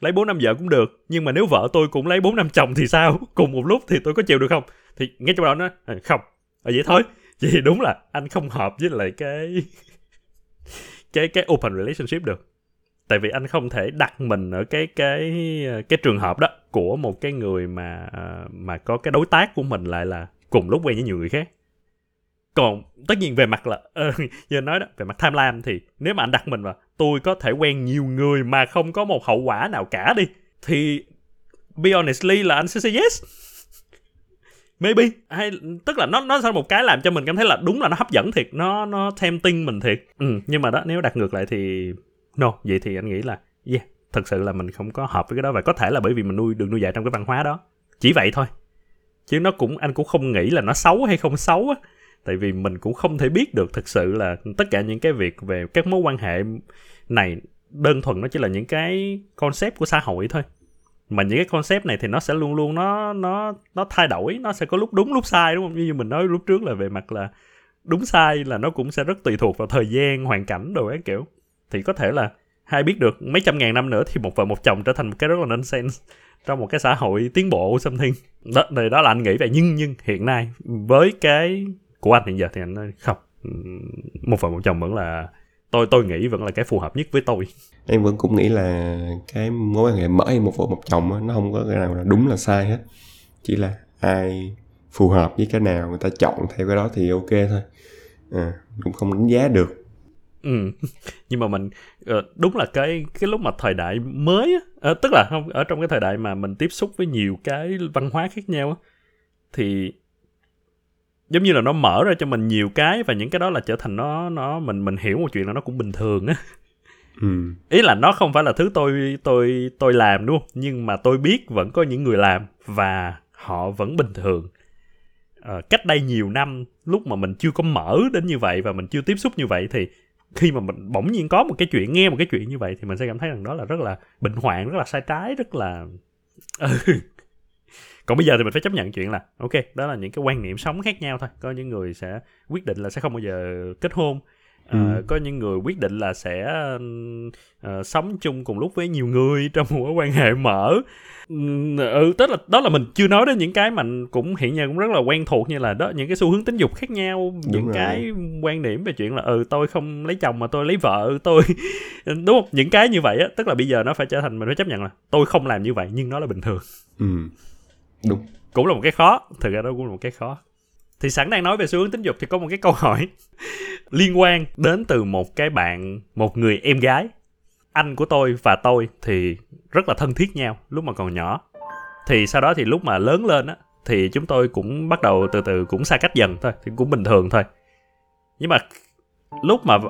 lấy 4-5 vợ cũng được, nhưng mà nếu vợ tôi cũng lấy 4-5 chồng thì sao? Cùng một lúc thì tôi có chịu được không? Thì ngay trong đó nó không, vậy thôi. Vậy thì đúng là anh không hợp với lại cái open relationship được. Tại vì anh không thể đặt mình ở cái trường hợp đó của một cái người mà có cái đối tác của mình lại là cùng lúc quen với nhiều người khác. Còn tất nhiên về mặt là như anh nói đó, về mặt tham lam thì nếu mà anh đặt mình vào tôi có thể quen nhiều người mà không có một hậu quả nào cả đi thì be honestly là anh sẽ say yes maybe. Hay tức là nó sẽ một cái làm cho mình cảm thấy là đúng là nó hấp dẫn thiệt, nó tempting mình thiệt. Nhưng mà đó nếu đặt ngược lại thì no, vậy thì anh nghĩ là yeah, thật sự là mình không có hợp với cái đó và có thể là bởi vì mình được nuôi dạy trong cái văn hóa đó. Chỉ vậy thôi. Chứ anh cũng không nghĩ là nó xấu hay không xấu á. Tại vì mình cũng không thể biết được thực sự là tất cả những cái việc về các mối quan hệ này đơn thuần nó chỉ là những cái concept của xã hội thôi. Mà những cái concept này thì nó sẽ luôn luôn nó thay đổi, nó sẽ có lúc đúng lúc sai đúng không? Như mình nói lúc trước là về mặt là đúng sai là nó cũng sẽ rất tùy thuộc vào thời gian, hoàn cảnh đồ ấy kiểu. Thì có thể là ai biết được mấy trăm ngàn năm nữa thì một vợ một chồng trở thành một cái rất là nonsense trong một cái xã hội tiến bộ something. Đó là anh nghĩ vậy, nhưng hiện nay với cái của anh hiện giờ thì anh nói không, một vợ một chồng vẫn là tôi nghĩ vẫn là cái phù hợp nhất với tôi. Em vẫn cũng nghĩ là cái mối quan hệ mở hay một vợ một chồng nó không có cái nào là đúng là sai hết, chỉ là ai phù hợp với cái nào người ta chọn theo cái đó thì ok thôi, cũng không đánh giá được. Nhưng mà mình đúng là cái lúc mà thời đại mới tức là không, ở trong cái thời đại mà mình tiếp xúc với nhiều cái văn hóa khác nhau thì giống như là nó mở ra cho mình nhiều cái và những cái đó là trở thành mình hiểu một chuyện là nó cũng bình thường á. Ý là nó không phải là thứ tôi làm đúng không, nhưng mà tôi biết vẫn có những người làm và họ vẫn bình thường. Cách đây nhiều năm, lúc mà mình chưa có mở đến như vậy và mình chưa tiếp xúc như vậy, thì khi mà mình bỗng nhiên có một cái chuyện, nghe một cái chuyện như vậy thì mình sẽ cảm thấy rằng đó là rất là bệnh hoạn, rất là sai trái, rất là... Còn bây giờ thì mình phải chấp nhận chuyện là ok, đó là những cái quan niệm sống khác nhau thôi. Có những người sẽ quyết định là sẽ không bao giờ kết hôn, có những người quyết định là sẽ sống chung cùng lúc với nhiều người trong một mối quan hệ mở. Tức là đó là mình chưa nói đến những cái mà cũng hiện giờ cũng rất là quen thuộc, như là đó những cái xu hướng tính dục khác nhau, những cái quan điểm về chuyện là tôi không lấy chồng mà tôi lấy vợ tôi, đúng không? Những cái như vậy á, tức là bây giờ nó phải trở thành mình phải chấp nhận là tôi không làm như vậy nhưng nó là bình thường. Đúng, cũng là một cái khó, thực ra đó cũng là một cái khó. Thì sẵn đang nói về xu hướng tính dục thì có một cái câu hỏi liên quan đến từ một cái bạn, một người em gái. Anh của tôi và tôi thì rất là thân thiết nhau lúc mà còn nhỏ. Thì sau đó thì lúc mà lớn lên á, thì chúng tôi cũng bắt đầu từ từ cũng xa cách dần thôi, thì cũng bình thường thôi. Nhưng mà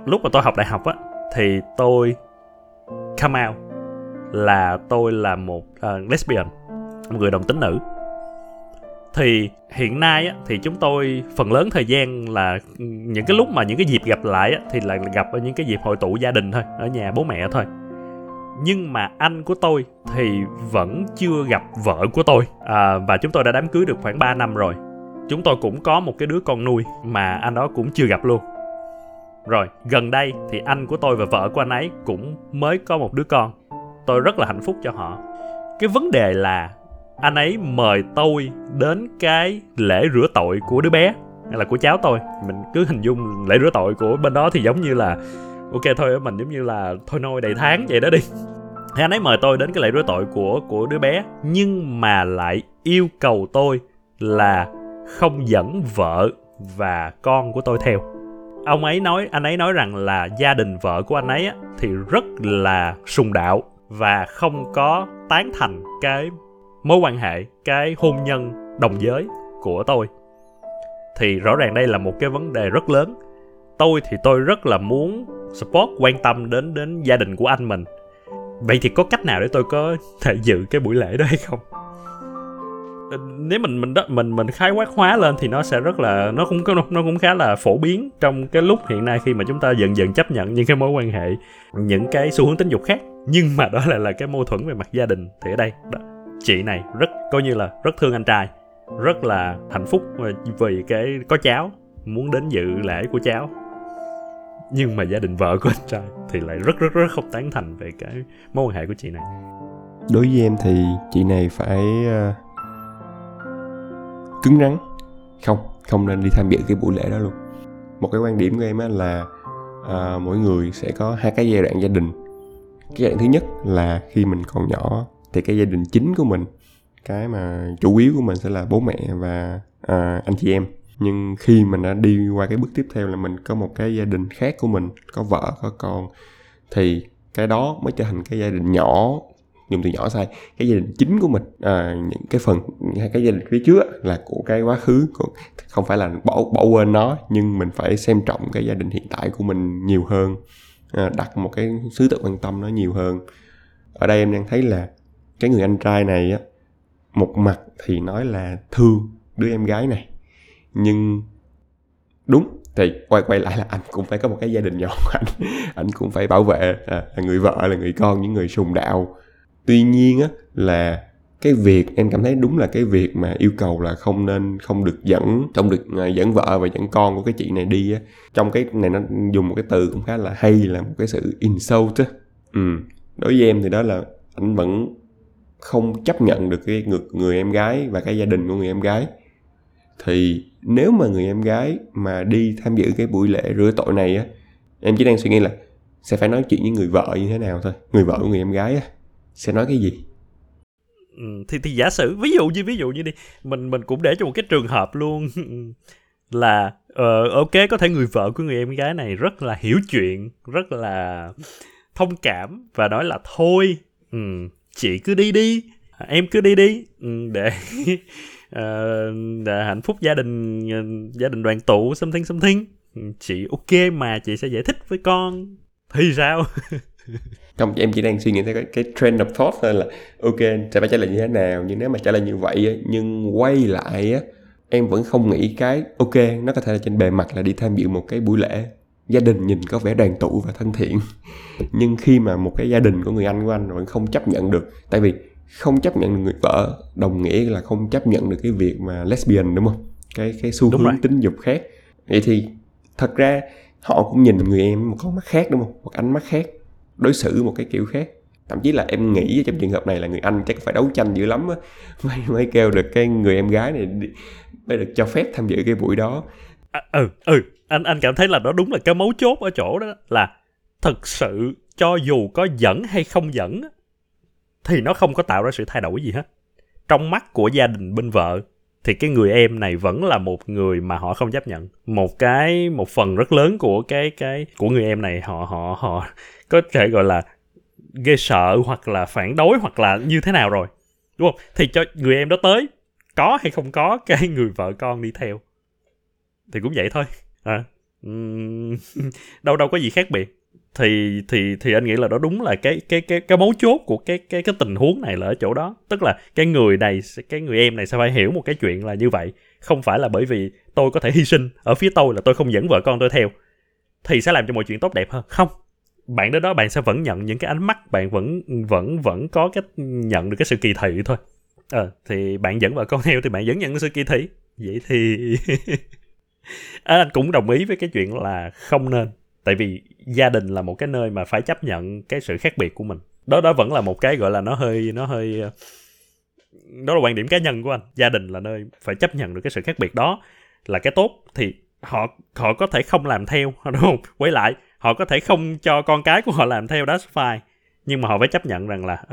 lúc mà tôi học đại học á, thì tôi come out là tôi là một lesbian, một người đồng tính nữ. Thì hiện nay á, thì chúng tôi phần lớn thời gian là những cái lúc mà những cái dịp gặp lại á, thì là gặp ở những cái dịp hội tụ gia đình thôi, ở nhà bố mẹ thôi. Nhưng mà anh của tôi thì vẫn chưa gặp vợ của tôi, và chúng tôi đã đám cưới được khoảng 3 năm rồi. Chúng tôi cũng có một cái đứa con nuôi mà anh đó cũng chưa gặp luôn. Rồi gần đây thì anh của tôi và vợ của anh ấy cũng mới có một đứa con. Tôi rất là hạnh phúc cho họ. Cái vấn đề là anh ấy mời tôi đến cái lễ rửa tội của đứa bé, hay là của cháu tôi. Mình cứ hình dung lễ rửa tội của bên đó thì giống như là ok thôi, mình giống như là thôi nôi đầy tháng vậy đó đi. Thì anh ấy mời tôi đến cái lễ rửa tội của đứa bé, nhưng mà lại yêu cầu tôi là không dẫn vợ và con của tôi theo. Ông ấy nói, anh ấy nói rằng là gia đình vợ của anh ấy á, thì rất là sùng đạo và không có tán thành cái mối quan hệ, cái hôn nhân đồng giới của tôi. Thì rõ ràng đây là một cái vấn đề rất lớn. Tôi thì tôi rất là muốn support, quan tâm đến gia đình của anh mình. Vậy thì có cách nào để tôi có thể dự cái buổi lễ đó hay không? Nếu mình khái quát hóa lên thì nó sẽ rất là, nó cũng khá là phổ biến trong cái lúc hiện nay, khi mà chúng ta dần dần chấp nhận những cái mối quan hệ, những cái xu hướng tính dục khác. Nhưng mà đó là cái mâu thuẫn về mặt gia đình. Thì ở đây đó, chị này rất, coi như là rất thương anh trai, rất là hạnh phúc vì cái có cháu, muốn đến dự lễ của cháu. Nhưng mà gia đình vợ của anh trai thì lại rất rất rất không tán thành về cái mối quan hệ của chị này. Đối với em thì chị này phải cứng rắn, không nên đi tham dự cái buổi lễ đó luôn. Một cái quan điểm của em là mỗi người sẽ có hai cái giai đoạn gia đình. Cái giai đoạn thứ nhất là khi mình còn nhỏ thì cái gia đình chính của mình, cái mà chủ yếu của mình sẽ là bố mẹ và anh chị em. Nhưng khi mình đã đi qua cái bước tiếp theo là mình có một cái gia đình khác của mình, có vợ, có con, thì cái đó mới trở thành cái gia đình nhỏ, dùng từ nhỏ sai, cái gia đình chính của mình. Những cái phần, cái gia đình phía trước là của cái quá khứ, không phải là bỏ quên nó, nhưng mình phải xem trọng cái gia đình hiện tại của mình nhiều hơn, đặt một cái thứ tự quan tâm nó nhiều hơn. Ở đây em đang thấy là cái người anh trai này á, một mặt thì nói là thương đứa em gái này, nhưng đúng thì quay lại là anh cũng phải có một cái gia đình nhỏ của anh cũng phải bảo vệ là người vợ, là người con, những người sùng đạo. Tuy nhiên á, là cái việc em cảm thấy đúng là cái việc mà yêu cầu là không được dẫn vợ và dẫn con của cái chị này đi á, trong cái này nó dùng một cái từ cũng khá là hay, là một cái sự insult á. Đối với em thì đó là anh vẫn không chấp nhận được cái người em gái và cái gia đình của người em gái. Thì nếu mà người em gái mà đi tham dự cái buổi lễ rửa tội này á, em chỉ đang suy nghĩ là sẽ phải nói chuyện với người vợ như thế nào thôi. Người vợ của người em gái á sẽ nói cái gì? Thì giả sử ví dụ như đi, mình cũng để cho một cái trường hợp luôn là ok, có thể người vợ của người em gái này rất là hiểu chuyện, rất là thông cảm và nói là thôi, chị cứ đi đi, em cứ đi đi, để hạnh phúc gia đình đoàn tụ, something, chị ok mà, chị sẽ giải thích với con. Thì sao? Không, em chỉ đang suy nghĩ theo cái trend of thought là ok, sẽ phải trả lời như thế nào. Nhưng nếu mà trả lời như vậy, nhưng quay lại em vẫn không nghĩ cái ok, nó có thể là trên bề mặt là đi tham dự một cái buổi lễ, gia đình nhìn có vẻ đoàn tụ và thân thiện. Nhưng khi mà một cái gia đình của người anh của anh vẫn không chấp nhận được, tại vì không chấp nhận được người vợ đồng nghĩa là không chấp nhận được cái việc mà lesbian, đúng không? Cái xu hướng tính dục khác. Vậy thì thật ra họ cũng nhìn người em một con mắt khác, đúng không? Một ánh mắt khác, đối xử một cái kiểu khác. Thậm chí là em nghĩ trong trường hợp này là người anh chắc phải đấu tranh dữ lắm á, mới kêu được cái người em gái này mới được cho phép tham dự cái buổi đó. Anh cảm thấy là đó đúng là cái mấu chốt ở chỗ đó, là thật sự cho dù có dẫn hay không dẫn thì nó không có tạo ra sự thay đổi gì hết. Trong mắt của gia đình bên vợ thì cái người em này vẫn là một người mà họ không chấp nhận. Một phần rất lớn của cái của người em này họ có thể gọi là ghê sợ hoặc là phản đối hoặc là như thế nào rồi, đúng không? Thì cho người em đó tới, có hay không có cái người vợ con đi theo thì cũng vậy thôi. Đâu có gì khác biệt. Thì anh nghĩ là đó đúng là cái mấu chốt của cái tình huống này là ở chỗ đó. Tức là cái người em này sẽ phải hiểu một cái chuyện là như vậy. Không phải là bởi vì tôi có thể hy sinh ở phía tôi là tôi không dẫn vợ con tôi theo thì sẽ làm cho mọi chuyện tốt đẹp hơn. Không, bạn đến đó bạn sẽ vẫn nhận những cái ánh mắt, bạn vẫn có cái nhận được cái sự kỳ thị thôi. Thì bạn dẫn vợ con theo thì bạn vẫn nhận được sự kỳ thị. Vậy thì anh cũng đồng ý với cái chuyện là không nên. Tại vì gia đình là một cái nơi mà phải chấp nhận cái sự khác biệt của mình. Đó vẫn là một cái gọi là nó hơi đó là quan điểm cá nhân của anh. Gia đình là nơi phải chấp nhận được cái sự khác biệt đó là cái tốt. Thì họ có thể không làm theo, đúng không? Quay lại, họ có thể không cho con cái của họ làm theo, that's fine. Nhưng mà họ phải chấp nhận rằng là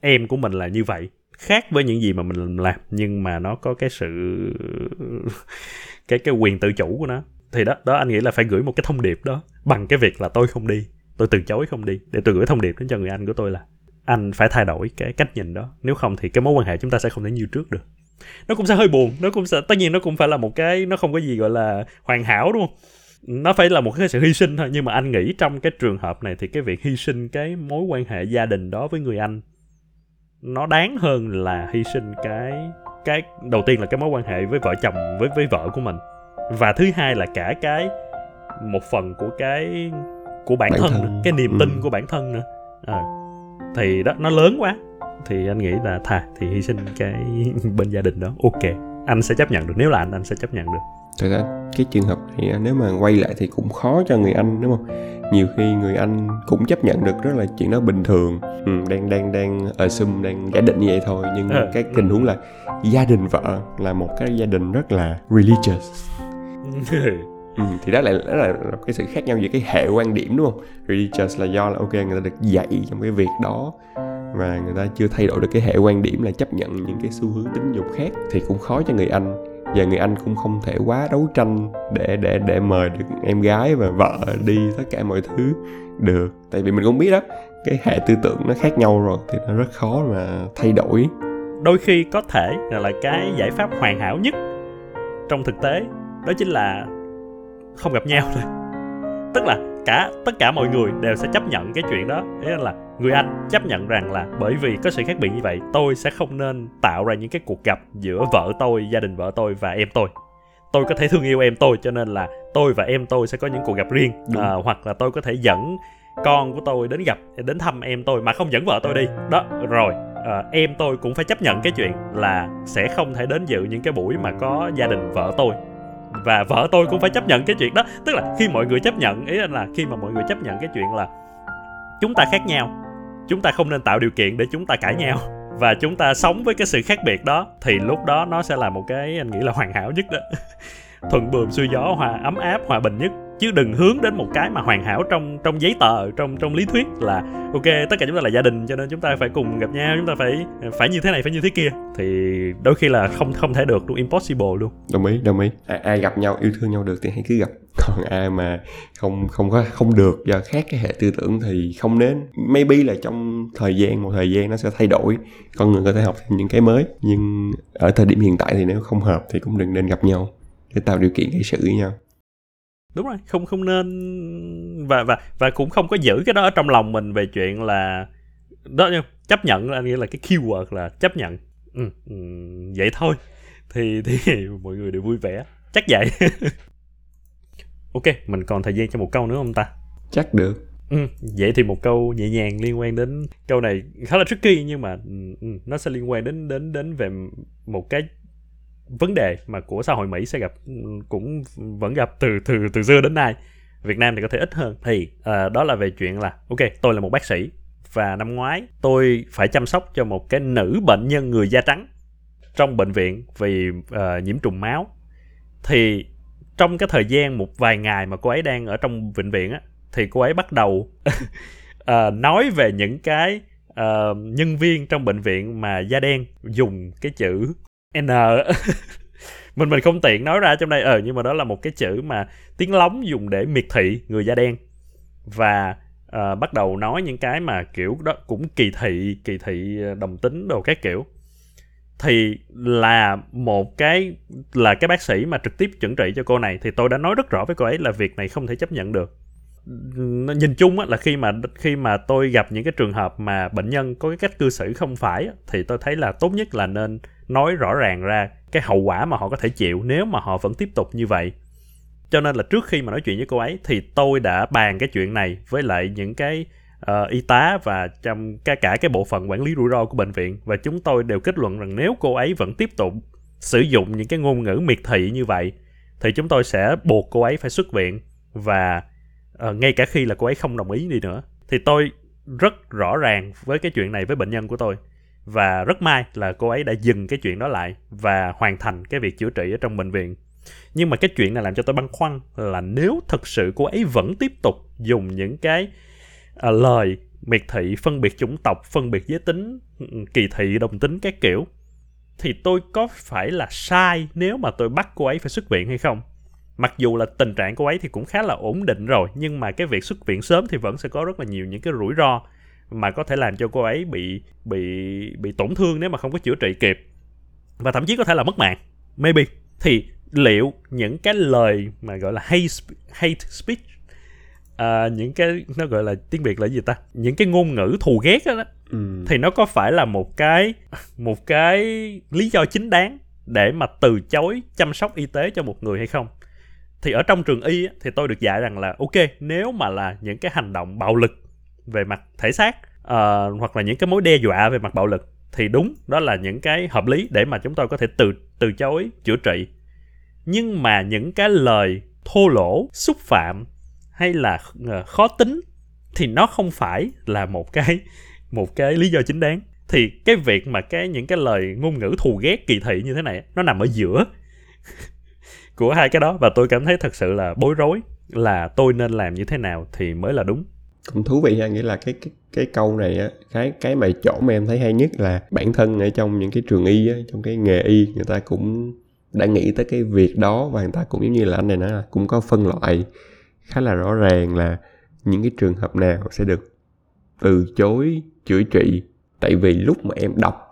em của mình là như vậy, khác với những gì mà mình làm, nhưng mà nó có cái sự cái quyền tự chủ của nó. Thì đó anh nghĩ là phải gửi một cái thông điệp đó bằng cái việc là tôi không đi, tôi từ chối không đi, để tôi gửi thông điệp đến cho người anh của tôi là anh phải thay đổi cái cách nhìn đó, nếu không thì cái mối quan hệ chúng ta sẽ không thể như trước được. Nó cũng sẽ hơi buồn, tất nhiên nó cũng phải là một cái, nó không có gì gọi là hoàn hảo, đúng không? Nó phải là một cái sự hy sinh thôi. Nhưng mà anh nghĩ trong cái trường hợp này thì cái việc hy sinh cái mối quan hệ gia đình đó với người anh nó đáng hơn là hy sinh cái đầu tiên là cái mối quan hệ với vợ chồng, với vợ của mình. Và thứ hai là cả cái một phần của cái của bản thân nữa, cái niềm tin của bản thân nữa. Thì đó, nó lớn quá. Thì anh nghĩ là thì hy sinh cái bên gia đình đó, ok, anh sẽ chấp nhận được. Nếu là anh sẽ chấp nhận được. Thật ra cái trường hợp thì nếu mà quay lại thì cũng khó cho người anh, đúng không? Nhiều khi người anh cũng chấp nhận được rất là chuyện đó bình thường. Đang assume, đang giả định như vậy thôi. Nhưng cái tình huống là gia đình vợ là một cái gia đình rất là religious. Thì đó là cái sự khác nhau giữa cái hệ quan điểm, đúng không? Religious là do là ok, người ta được dạy trong cái việc đó và người ta chưa thay đổi được cái hệ quan điểm là chấp nhận những cái xu hướng tính dục khác. Thì cũng khó cho người anh, và người anh cũng không thể quá đấu tranh để mời được em gái và vợ đi tất cả mọi thứ được. Tại vì mình cũng biết đó, cái hệ tư tưởng nó khác nhau rồi thì nó rất khó mà thay đổi. Đôi khi có thể là cái giải pháp hoàn hảo nhất trong thực tế đó chính là không gặp nhau thôi. Tức là tất cả mọi người đều sẽ chấp nhận cái chuyện đó. Ý là người anh chấp nhận rằng là bởi vì có sự khác biệt như vậy, tôi sẽ không nên tạo ra những cái cuộc gặp giữa vợ tôi, gia đình vợ tôi và em tôi. Tôi có thể thương yêu em tôi, cho nên là tôi và em tôi sẽ có những cuộc gặp riêng. Hoặc là tôi có thể dẫn con của tôi đến thăm em tôi mà không dẫn vợ tôi đi. Đó, rồi em tôi cũng phải chấp nhận cái chuyện là sẽ không thể đến dự những cái buổi mà có gia đình vợ tôi, và vợ tôi cũng phải chấp nhận cái chuyện đó. Tức là khi mọi người chấp nhận, ý anh là khi mà mọi người chấp nhận cái chuyện là chúng ta khác nhau, chúng ta không nên tạo điều kiện để chúng ta cãi nhau, và chúng ta sống với cái sự khác biệt đó, thì lúc đó nó sẽ là một cái anh nghĩ là hoàn hảo nhất đó. Thuận buồm xuôi gió, hòa ấm áp, hòa bình nhất. Chứ đừng hướng đến một cái mà hoàn hảo trong giấy tờ, trong lý thuyết là ok, tất cả chúng ta là gia đình cho nên chúng ta phải cùng gặp nhau, chúng ta phải như thế này, phải như thế kia. Thì đôi khi là không thể được luôn, impossible luôn. Đồng ý. Ai gặp nhau yêu thương nhau được thì hãy cứ gặp. Còn ai mà không được do khác cái hệ tư tưởng thì không đến. Maybe là trong một thời gian nó sẽ thay đổi, con người có thể học thêm những cái mới, nhưng ở thời điểm hiện tại thì nếu không hợp thì cũng đừng nên gặp nhau để tạo điều kiện gây sự với nhau. Đúng rồi, không nên và cũng không có giữ cái đó ở trong lòng mình về chuyện là đó, chấp nhận là nghĩa là cái keyword là chấp nhận. Vậy thôi thì mọi người đều vui vẻ, chắc vậy. Ok, mình còn thời gian cho một câu nữa không ta? Chắc được. Vậy thì một câu nhẹ nhàng liên quan đến câu này khá là tricky, nhưng mà nó sẽ liên quan đến về một cái vấn đề mà của xã hội Mỹ sẽ gặp, cũng vẫn gặp từ xưa đến nay. Việt Nam thì có thể ít hơn. Thì đó là về chuyện là ok, tôi là một bác sĩ và năm ngoái tôi phải chăm sóc cho một cái nữ bệnh nhân người da trắng trong bệnh viện vì nhiễm trùng máu. Thì trong cái thời gian một vài ngày mà cô ấy đang ở trong bệnh viện á, thì cô ấy bắt đầu nói về những cái nhân viên trong bệnh viện mà da đen dùng cái chữ N. mình không tiện nói ra trong đây, nhưng mà đó là một cái chữ mà tiếng lóng dùng để miệt thị người da đen. Và bắt đầu nói những cái mà kiểu đó cũng kỳ thị đồng tính đồ các kiểu. Thì là một cái là cái bác sĩ mà trực tiếp chẩn trị cho cô này, thì tôi đã nói rất rõ với cô ấy là việc này không thể chấp nhận được. Nhìn chung á, là khi mà tôi gặp những cái trường hợp mà bệnh nhân có cái cách cư xử không phải á, thì tôi thấy là tốt nhất là nên nói rõ ràng ra cái hậu quả mà họ có thể chịu nếu mà họ vẫn tiếp tục như vậy. Cho nên là trước khi mà nói chuyện với cô ấy thì tôi đã bàn cái chuyện này với lại những cái y tá và trong cả cái bộ phận quản lý rủi ro của bệnh viện, và chúng tôi đều kết luận rằng nếu cô ấy vẫn tiếp tục sử dụng những cái ngôn ngữ miệt thị như vậy thì chúng tôi sẽ buộc cô ấy phải xuất viện, và ngay cả khi là cô ấy không đồng ý đi nữa. Thì tôi rất rõ ràng với cái chuyện này với bệnh nhân của tôi, và rất may là cô ấy đã dừng cái chuyện đó lại và hoàn thành cái việc chữa trị ở trong bệnh viện. Nhưng mà cái chuyện này làm cho tôi băn khoăn là nếu thật sự cô ấy vẫn tiếp tục dùng những cái lời miệt thị, phân biệt chủng tộc, phân biệt giới tính, kỳ thị đồng tính các kiểu, thì tôi có phải là sai nếu mà tôi bắt cô ấy phải xuất viện hay không? Mặc dù là tình trạng cô ấy thì cũng khá là ổn định rồi, nhưng mà cái việc xuất viện sớm thì vẫn sẽ có rất là nhiều những cái rủi ro mà có thể làm cho cô ấy bị tổn thương nếu mà không có chữa trị kịp, và thậm chí có thể là mất mạng maybe. Thì liệu những cái lời mà gọi là hate speech, những cái nó gọi là tiếng Việt là gì ta, những cái ngôn ngữ thù ghét đó, thì nó có phải là một cái lý do chính đáng để mà từ chối chăm sóc y tế cho một người hay không? Thì ở trong trường y thì tôi được dạy rằng là ok, nếu mà là những cái hành động bạo lực về mặt thể xác hoặc là những cái mối đe dọa về mặt bạo lực thì đúng, đó là những cái hợp lý để mà chúng tôi có thể từ chối chữa trị. Nhưng mà những cái lời thô lỗ, xúc phạm hay là khó tính thì nó không phải là một cái lý do chính đáng. Thì cái việc mà những cái lời ngôn ngữ thù ghét, kỳ thị như thế này nó nằm ở giữa của hai cái đó, và tôi cảm thấy thật sự là bối rối là tôi nên làm như thế nào thì mới là đúng. Cũng thú vị ha, nghĩa là cái câu này á, cái mà chỗ mà em thấy hay nhất là bản thân ở trong những cái trường y á, trong cái nghề y, người ta cũng đã nghĩ tới cái việc đó, và người ta cũng giống như là anh này nói là cũng có phân loại khá là rõ ràng là những cái trường hợp nào sẽ được từ chối chữa trị. Tại vì lúc mà em đọc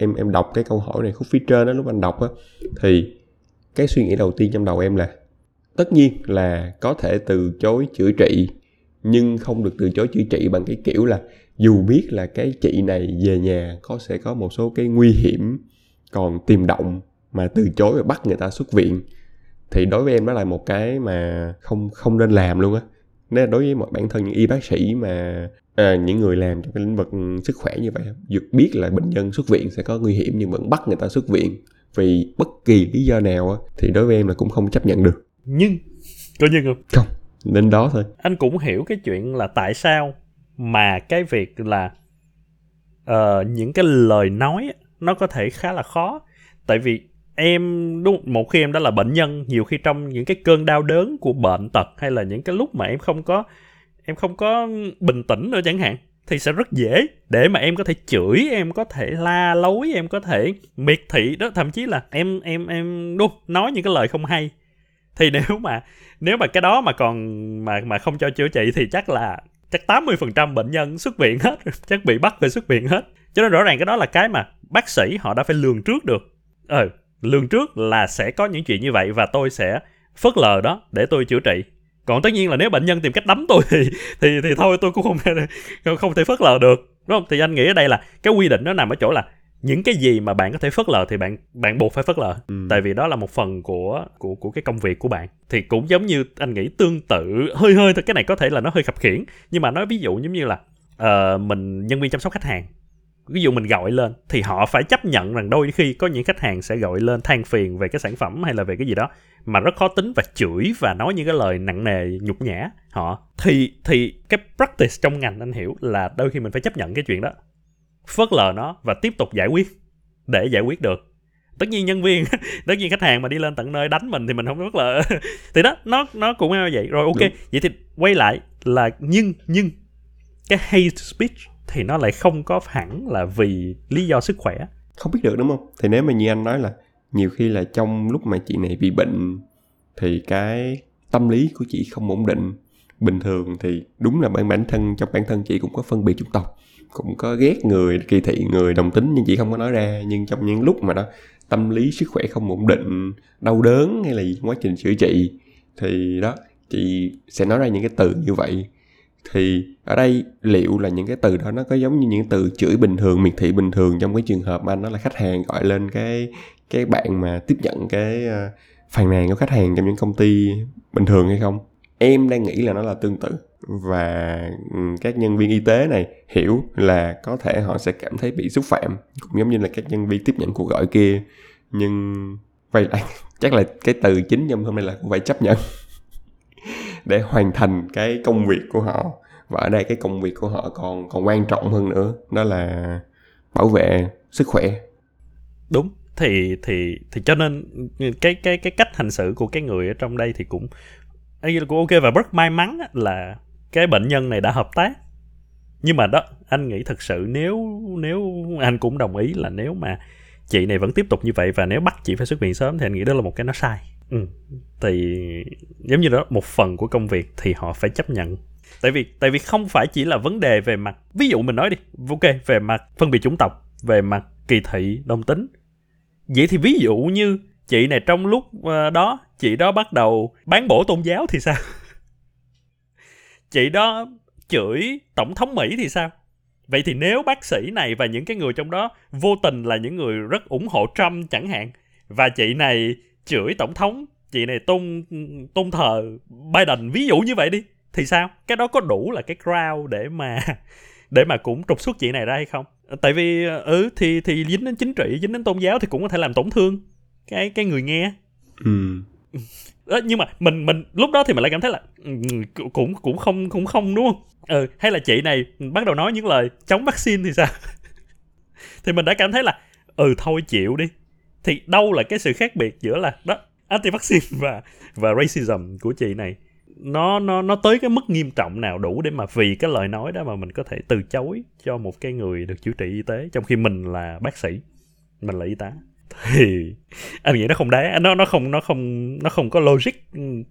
em đọc cái câu hỏi này khúc phía trên đó, lúc anh đọc á, thì cái suy nghĩ đầu tiên trong đầu em là tất nhiên là có thể từ chối chữa trị, nhưng không được từ chối chữa trị bằng cái kiểu là dù biết là cái chị này về nhà sẽ có một số cái nguy hiểm còn tiềm động mà từ chối và bắt người ta xuất viện. Thì đối với em đó là một cái mà không nên làm luôn á. Nên đối với bản thân những y bác sĩ mà những người làm trong cái lĩnh vực sức khỏe như vậy, dược biết là bệnh nhân xuất viện sẽ có nguy hiểm nhưng vẫn bắt người ta xuất viện vì bất kỳ lý do nào á, thì đối với em là cũng không chấp nhận được. Nhưng có nhưng không? Không, đến đó thôi. Anh cũng hiểu cái chuyện là tại sao mà cái việc là những cái lời nói nó có thể khá là khó. Tại vì em đúng, một khi em đã là bệnh nhân, nhiều khi trong những cái cơn đau đớn của bệnh tật hay là những cái lúc mà em không có bình tĩnh nữa chẳng hạn, thì sẽ rất dễ để mà em có thể chửi, em có thể la lối, em có thể miệt thị đó, thậm chí là em đúng nói những cái lời không hay. Thì nếu mà cái đó mà còn mà không cho chữa trị thì chắc 80% bệnh nhân xuất viện hết, chắc bị bắt về xuất viện hết. Cho nên rõ ràng cái đó là cái mà bác sĩ họ đã phải lường trước được. Lường trước là sẽ có những chuyện như vậy, và tôi sẽ phớt lờ đó để tôi chữa trị. Còn tất nhiên là nếu bệnh nhân tìm cách đấm tôi thì thôi tôi cũng không thể phớt lờ được, đúng không? Thì anh nghĩ ở đây là cái quy định nó nằm ở chỗ là những cái gì mà bạn có thể phớt lờ thì bạn buộc phải phớt lờ. Tại vì đó là một phần của cái công việc của bạn. Thì cũng giống như anh nghĩ tương tự hơi thôi, cái này có thể là nó hơi khập khiễng, nhưng mà nói ví dụ giống như là mình nhân viên chăm sóc khách hàng, ví dụ mình gọi lên thì họ phải chấp nhận rằng đôi khi có những khách hàng sẽ gọi lên than phiền về cái sản phẩm hay là về cái gì đó mà rất khó tính và chửi và nói những cái lời nặng nề nhục nhã họ, thì cái practice trong ngành anh hiểu là đôi khi mình phải chấp nhận cái chuyện đó, phớt lờ nó và tiếp tục giải quyết để giải quyết được. Tất nhiên khách hàng mà đi lên tận nơi đánh mình thì mình không phớt lờ thì đó nó cũng như vậy rồi. Ok. Đúng. Vậy thì quay lại là nhưng cái hate speech thì nó lại không có hẳn là vì lý do sức khỏe, không biết được, đúng không? Thì nếu mà như anh nói là nhiều khi là trong lúc mà chị này bị bệnh thì cái tâm lý của chị không ổn định. Bình thường thì đúng là bản thân chị cũng có phân biệt chủng tộc, cũng có ghét người, kỳ thị người đồng tính, nhưng chị không có nói ra. Nhưng trong những lúc mà nó tâm lý sức khỏe không ổn định, đau đớn hay là gì, quá trình chữa trị thì đó, chị sẽ nói ra những cái từ như vậy. Thì ở đây liệu là những cái từ đó nó có giống như những từ chửi bình thường, miệt thị bình thường trong cái trường hợp mà anh nói là khách hàng gọi lên cái bạn mà tiếp nhận cái phàn nàn của khách hàng trong những công ty bình thường hay không? Em đang nghĩ là nó là tương tự, và các nhân viên y tế này hiểu là có thể họ sẽ cảm thấy bị xúc phạm, cũng giống như là các nhân viên tiếp nhận cuộc gọi kia. Nhưng vậy là chắc là cái từ chính trong hôm nay là cũng phải chấp nhận để hoàn thành cái công việc của họ. Và ở đây cái công việc của họ còn quan trọng hơn nữa, đó là bảo vệ sức khỏe. Đúng. Thì cho nên cái cách hành xử của cái người ở trong đây thì cũng ok, và rất may mắn là cái bệnh nhân này đã hợp tác. Nhưng mà đó, anh nghĩ thật sự nếu anh cũng đồng ý là nếu mà chị này vẫn tiếp tục như vậy và nếu bắt chị phải xuất viện sớm thì anh nghĩ đó là một cái nó sai. Thì giống như đó, một phần của công việc thì họ phải chấp nhận. Tại vì không phải chỉ là vấn đề về mặt, ví dụ mình nói đi, ok, về mặt phân biệt chủng tộc, về mặt kỳ thị đồng tính. Vậy thì ví dụ như chị này trong lúc đó, chị đó bắt đầu bán bổ tôn giáo thì sao? Chị đó chửi tổng thống Mỹ thì sao? Vậy thì nếu bác sĩ này và những cái người trong đó vô tình là những người rất ủng hộ Trump chẳng hạn, và chị này chửi tổng thống, chị này tôn thờ Biden, ví dụ như vậy đi, thì sao? Cái đó có đủ là cái crowd để mà cũng trục xuất chị này ra hay không? Tại vì thì dính đến chính trị, dính đến tôn giáo thì cũng có thể làm tổn thương cái người nghe. Đó, nhưng mà mình lúc đó thì mình lại cảm thấy là cũng không đúng không? Hay là chị này bắt đầu nói những lời chống vaccine thì sao? Thì mình đã cảm thấy là thôi chịu đi. Thì đâu là cái sự khác biệt giữa là đó anti-vaccine và racism của chị này? Nó tới cái mức nghiêm trọng nào đủ để mà vì cái lời nói đó mà mình có thể từ chối cho một cái người được chữa trị y tế, trong khi mình là bác sĩ, mình là y tá? Thì anh nghĩ nó không đáng, nó không có logic,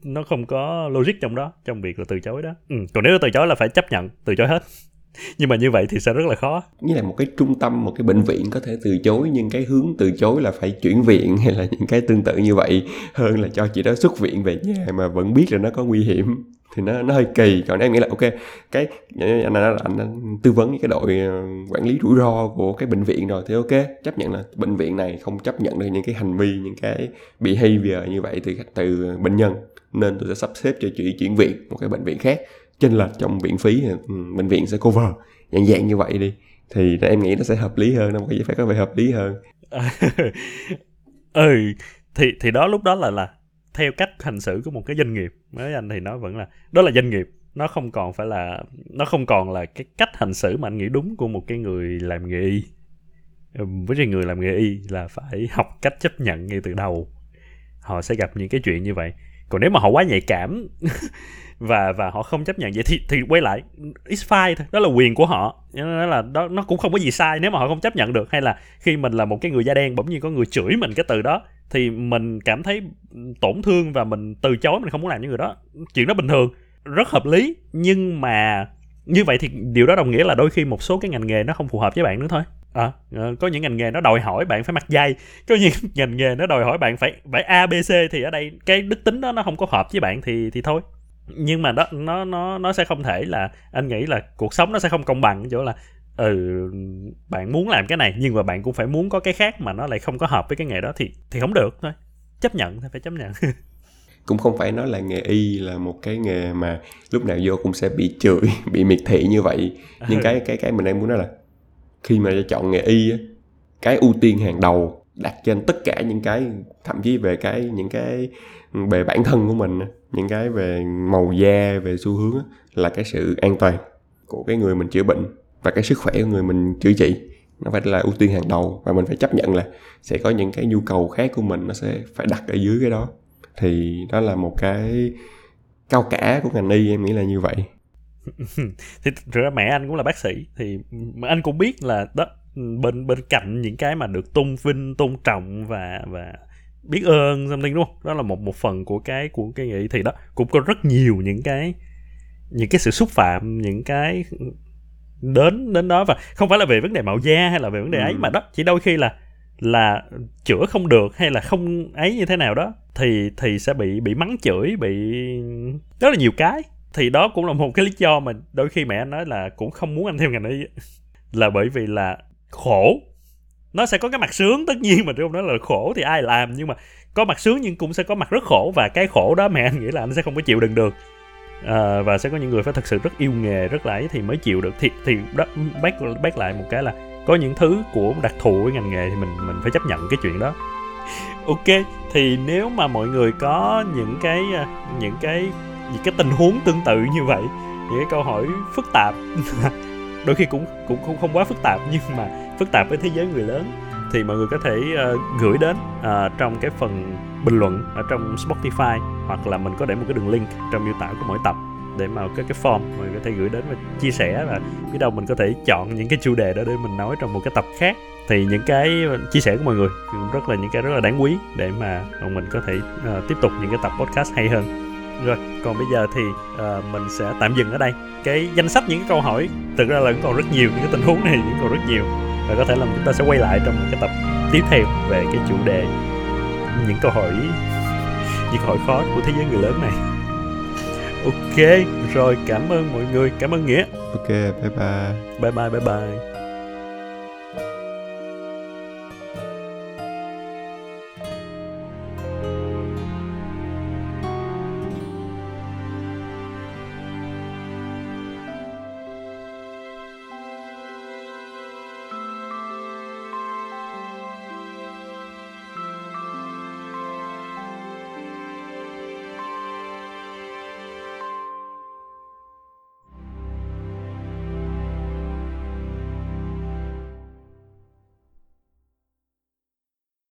nó không có logic trong đó, trong việc là từ chối đó. Còn nếu từ chối là phải chấp nhận từ chối hết, nhưng mà như vậy thì sẽ rất là khó. Như là một cái trung tâm, một cái bệnh viện có thể từ chối, nhưng cái hướng từ chối là phải chuyển viện hay là những cái tương tự như vậy, hơn là cho chị đó xuất viện về nhà mà vẫn biết là nó có nguy hiểm, thì nó hơi kỳ. Còn em nghĩ là ok, cái anh tư vấn với cái đội quản lý rủi ro của cái bệnh viện rồi, thì ok, chấp nhận là bệnh viện này không chấp nhận được những cái hành vi, những cái behavior như vậy từ bệnh nhân, nên tôi sẽ sắp xếp cho chị chuyển viện một cái bệnh viện khác, chênh lệch trong viện phí bệnh viện sẽ cover, dạng như vậy đi, thì em nghĩ nó sẽ hợp lý hơn, nó phải có vẻ hợp lý hơn. Thì đó, lúc đó là theo cách hành xử của một cái doanh nghiệp, với anh thì nó vẫn là đó là doanh nghiệp, nó không còn là cái cách hành xử mà anh nghĩ đúng của một cái người làm nghề y. Với cái người làm nghề y là phải học cách chấp nhận ngay từ đầu họ sẽ gặp những cái chuyện như vậy. Còn nếu mà họ quá nhạy cảm và họ không chấp nhận vậy thì quay lại it's fine thôi, đó là quyền của họ, đó là đó, nó cũng không có gì sai nếu mà họ không chấp nhận được. Hay là khi mình là một cái người da đen bỗng nhiên có người chửi mình cái từ đó thì mình cảm thấy tổn thương và mình từ chối, mình không muốn làm những người đó, chuyện đó bình thường, rất hợp lý. Nhưng mà như vậy thì điều đó đồng nghĩa là đôi khi một số cái ngành nghề nó không phù hợp với bạn nữa thôi. Có những ngành nghề nó đòi hỏi bạn phải mặc giày, có những ngành nghề nó đòi hỏi bạn phải ABC, thì ở đây cái đức tính đó nó không có hợp với bạn thì thôi. Nhưng mà đó nó sẽ không thể là, anh nghĩ là cuộc sống nó sẽ không công bằng chỗ là bạn muốn làm cái này nhưng mà bạn cũng phải muốn có cái khác mà nó lại không có hợp với cái nghề đó thì không được thôi. Chấp nhận thôi, phải chấp nhận. Cũng không phải nói là nghề y là một cái nghề mà lúc nào vô cũng sẽ bị chửi, bị miệt thị như vậy. Nhưng cái mình đang muốn nói là khi mà chọn nghề y á, cái ưu tiên hàng đầu đặt trên tất cả những cái, thậm chí về cái những cái về bản thân của mình, những cái về màu da, về xu hướng á, là cái sự an toàn của cái người mình chữa bệnh và cái sức khỏe của người mình chữa trị. Nó phải là ưu tiên hàng đầu, và mình phải chấp nhận là sẽ có những cái nhu cầu khác của mình nó sẽ phải đặt ở dưới cái đó. Thì đó là một cái cao cả của ngành y, em nghĩ là như vậy. Thì thực ra mẹ anh cũng là bác sĩ, thì anh cũng biết là đó, bên cạnh những cái mà được tôn vinh, tôn trọng và biết ơn something, đúng không? Đó là một phần của cái nghề, thì đó cũng có rất nhiều những cái sự xúc phạm, những cái đến đó, và không phải là về vấn đề mạo da hay là về vấn đề ấy, mà đó chỉ đôi khi là chữa không được hay là không ấy như thế nào đó thì sẽ bị mắng chửi, bị rất là nhiều cái. Thì đó cũng là một cái lý do mà đôi khi mẹ anh nói là cũng không muốn anh theo ngành ấy, là bởi vì là khổ. Nó sẽ có cái mặt sướng tất nhiên, mà trong đó là khổ thì ai làm, nhưng mà có mặt sướng nhưng cũng sẽ có mặt rất khổ, và cái khổ đó mẹ anh nghĩ là anh sẽ không có chịu đựng được. Và sẽ có những người phải thật sự rất yêu nghề, rất là ấy thì mới chịu được. Thì đó, bác lại một cái là có những thứ của đặc thù của ngành nghề thì mình phải chấp nhận cái chuyện đó. Ok, thì nếu mà mọi người có những cái tình huống tương tự như vậy, những cái câu hỏi phức tạp, đôi khi cũng không quá phức tạp nhưng mà phức tạp với thế giới người lớn, thì mọi người có thể gửi đến trong cái phần bình luận ở trong Spotify, hoặc là mình có để một cái đường link trong miêu tả của mỗi tập để mà cái form mọi người có thể gửi đến và chia sẻ, và biết đâu mình có thể chọn những cái chủ đề đó để mình nói trong một cái tập khác. Thì những cái chia sẻ của mọi người cũng rất là những cái rất là đáng quý để mà mình có thể tiếp tục những cái tập podcast hay hơn. Rồi, còn bây giờ thì mình sẽ tạm dừng ở đây. Cái danh sách những cái câu hỏi thực ra là cũng còn rất nhiều, những cái tình huống này cũng còn rất nhiều, và có thể là chúng ta sẽ quay lại trong một cái tập tiếp theo về cái chủ đề những câu hỏi khó của thế giới người lớn này. Ok, rồi cảm ơn mọi người, cảm ơn Nghĩa. Ok, bye bye. Bye bye.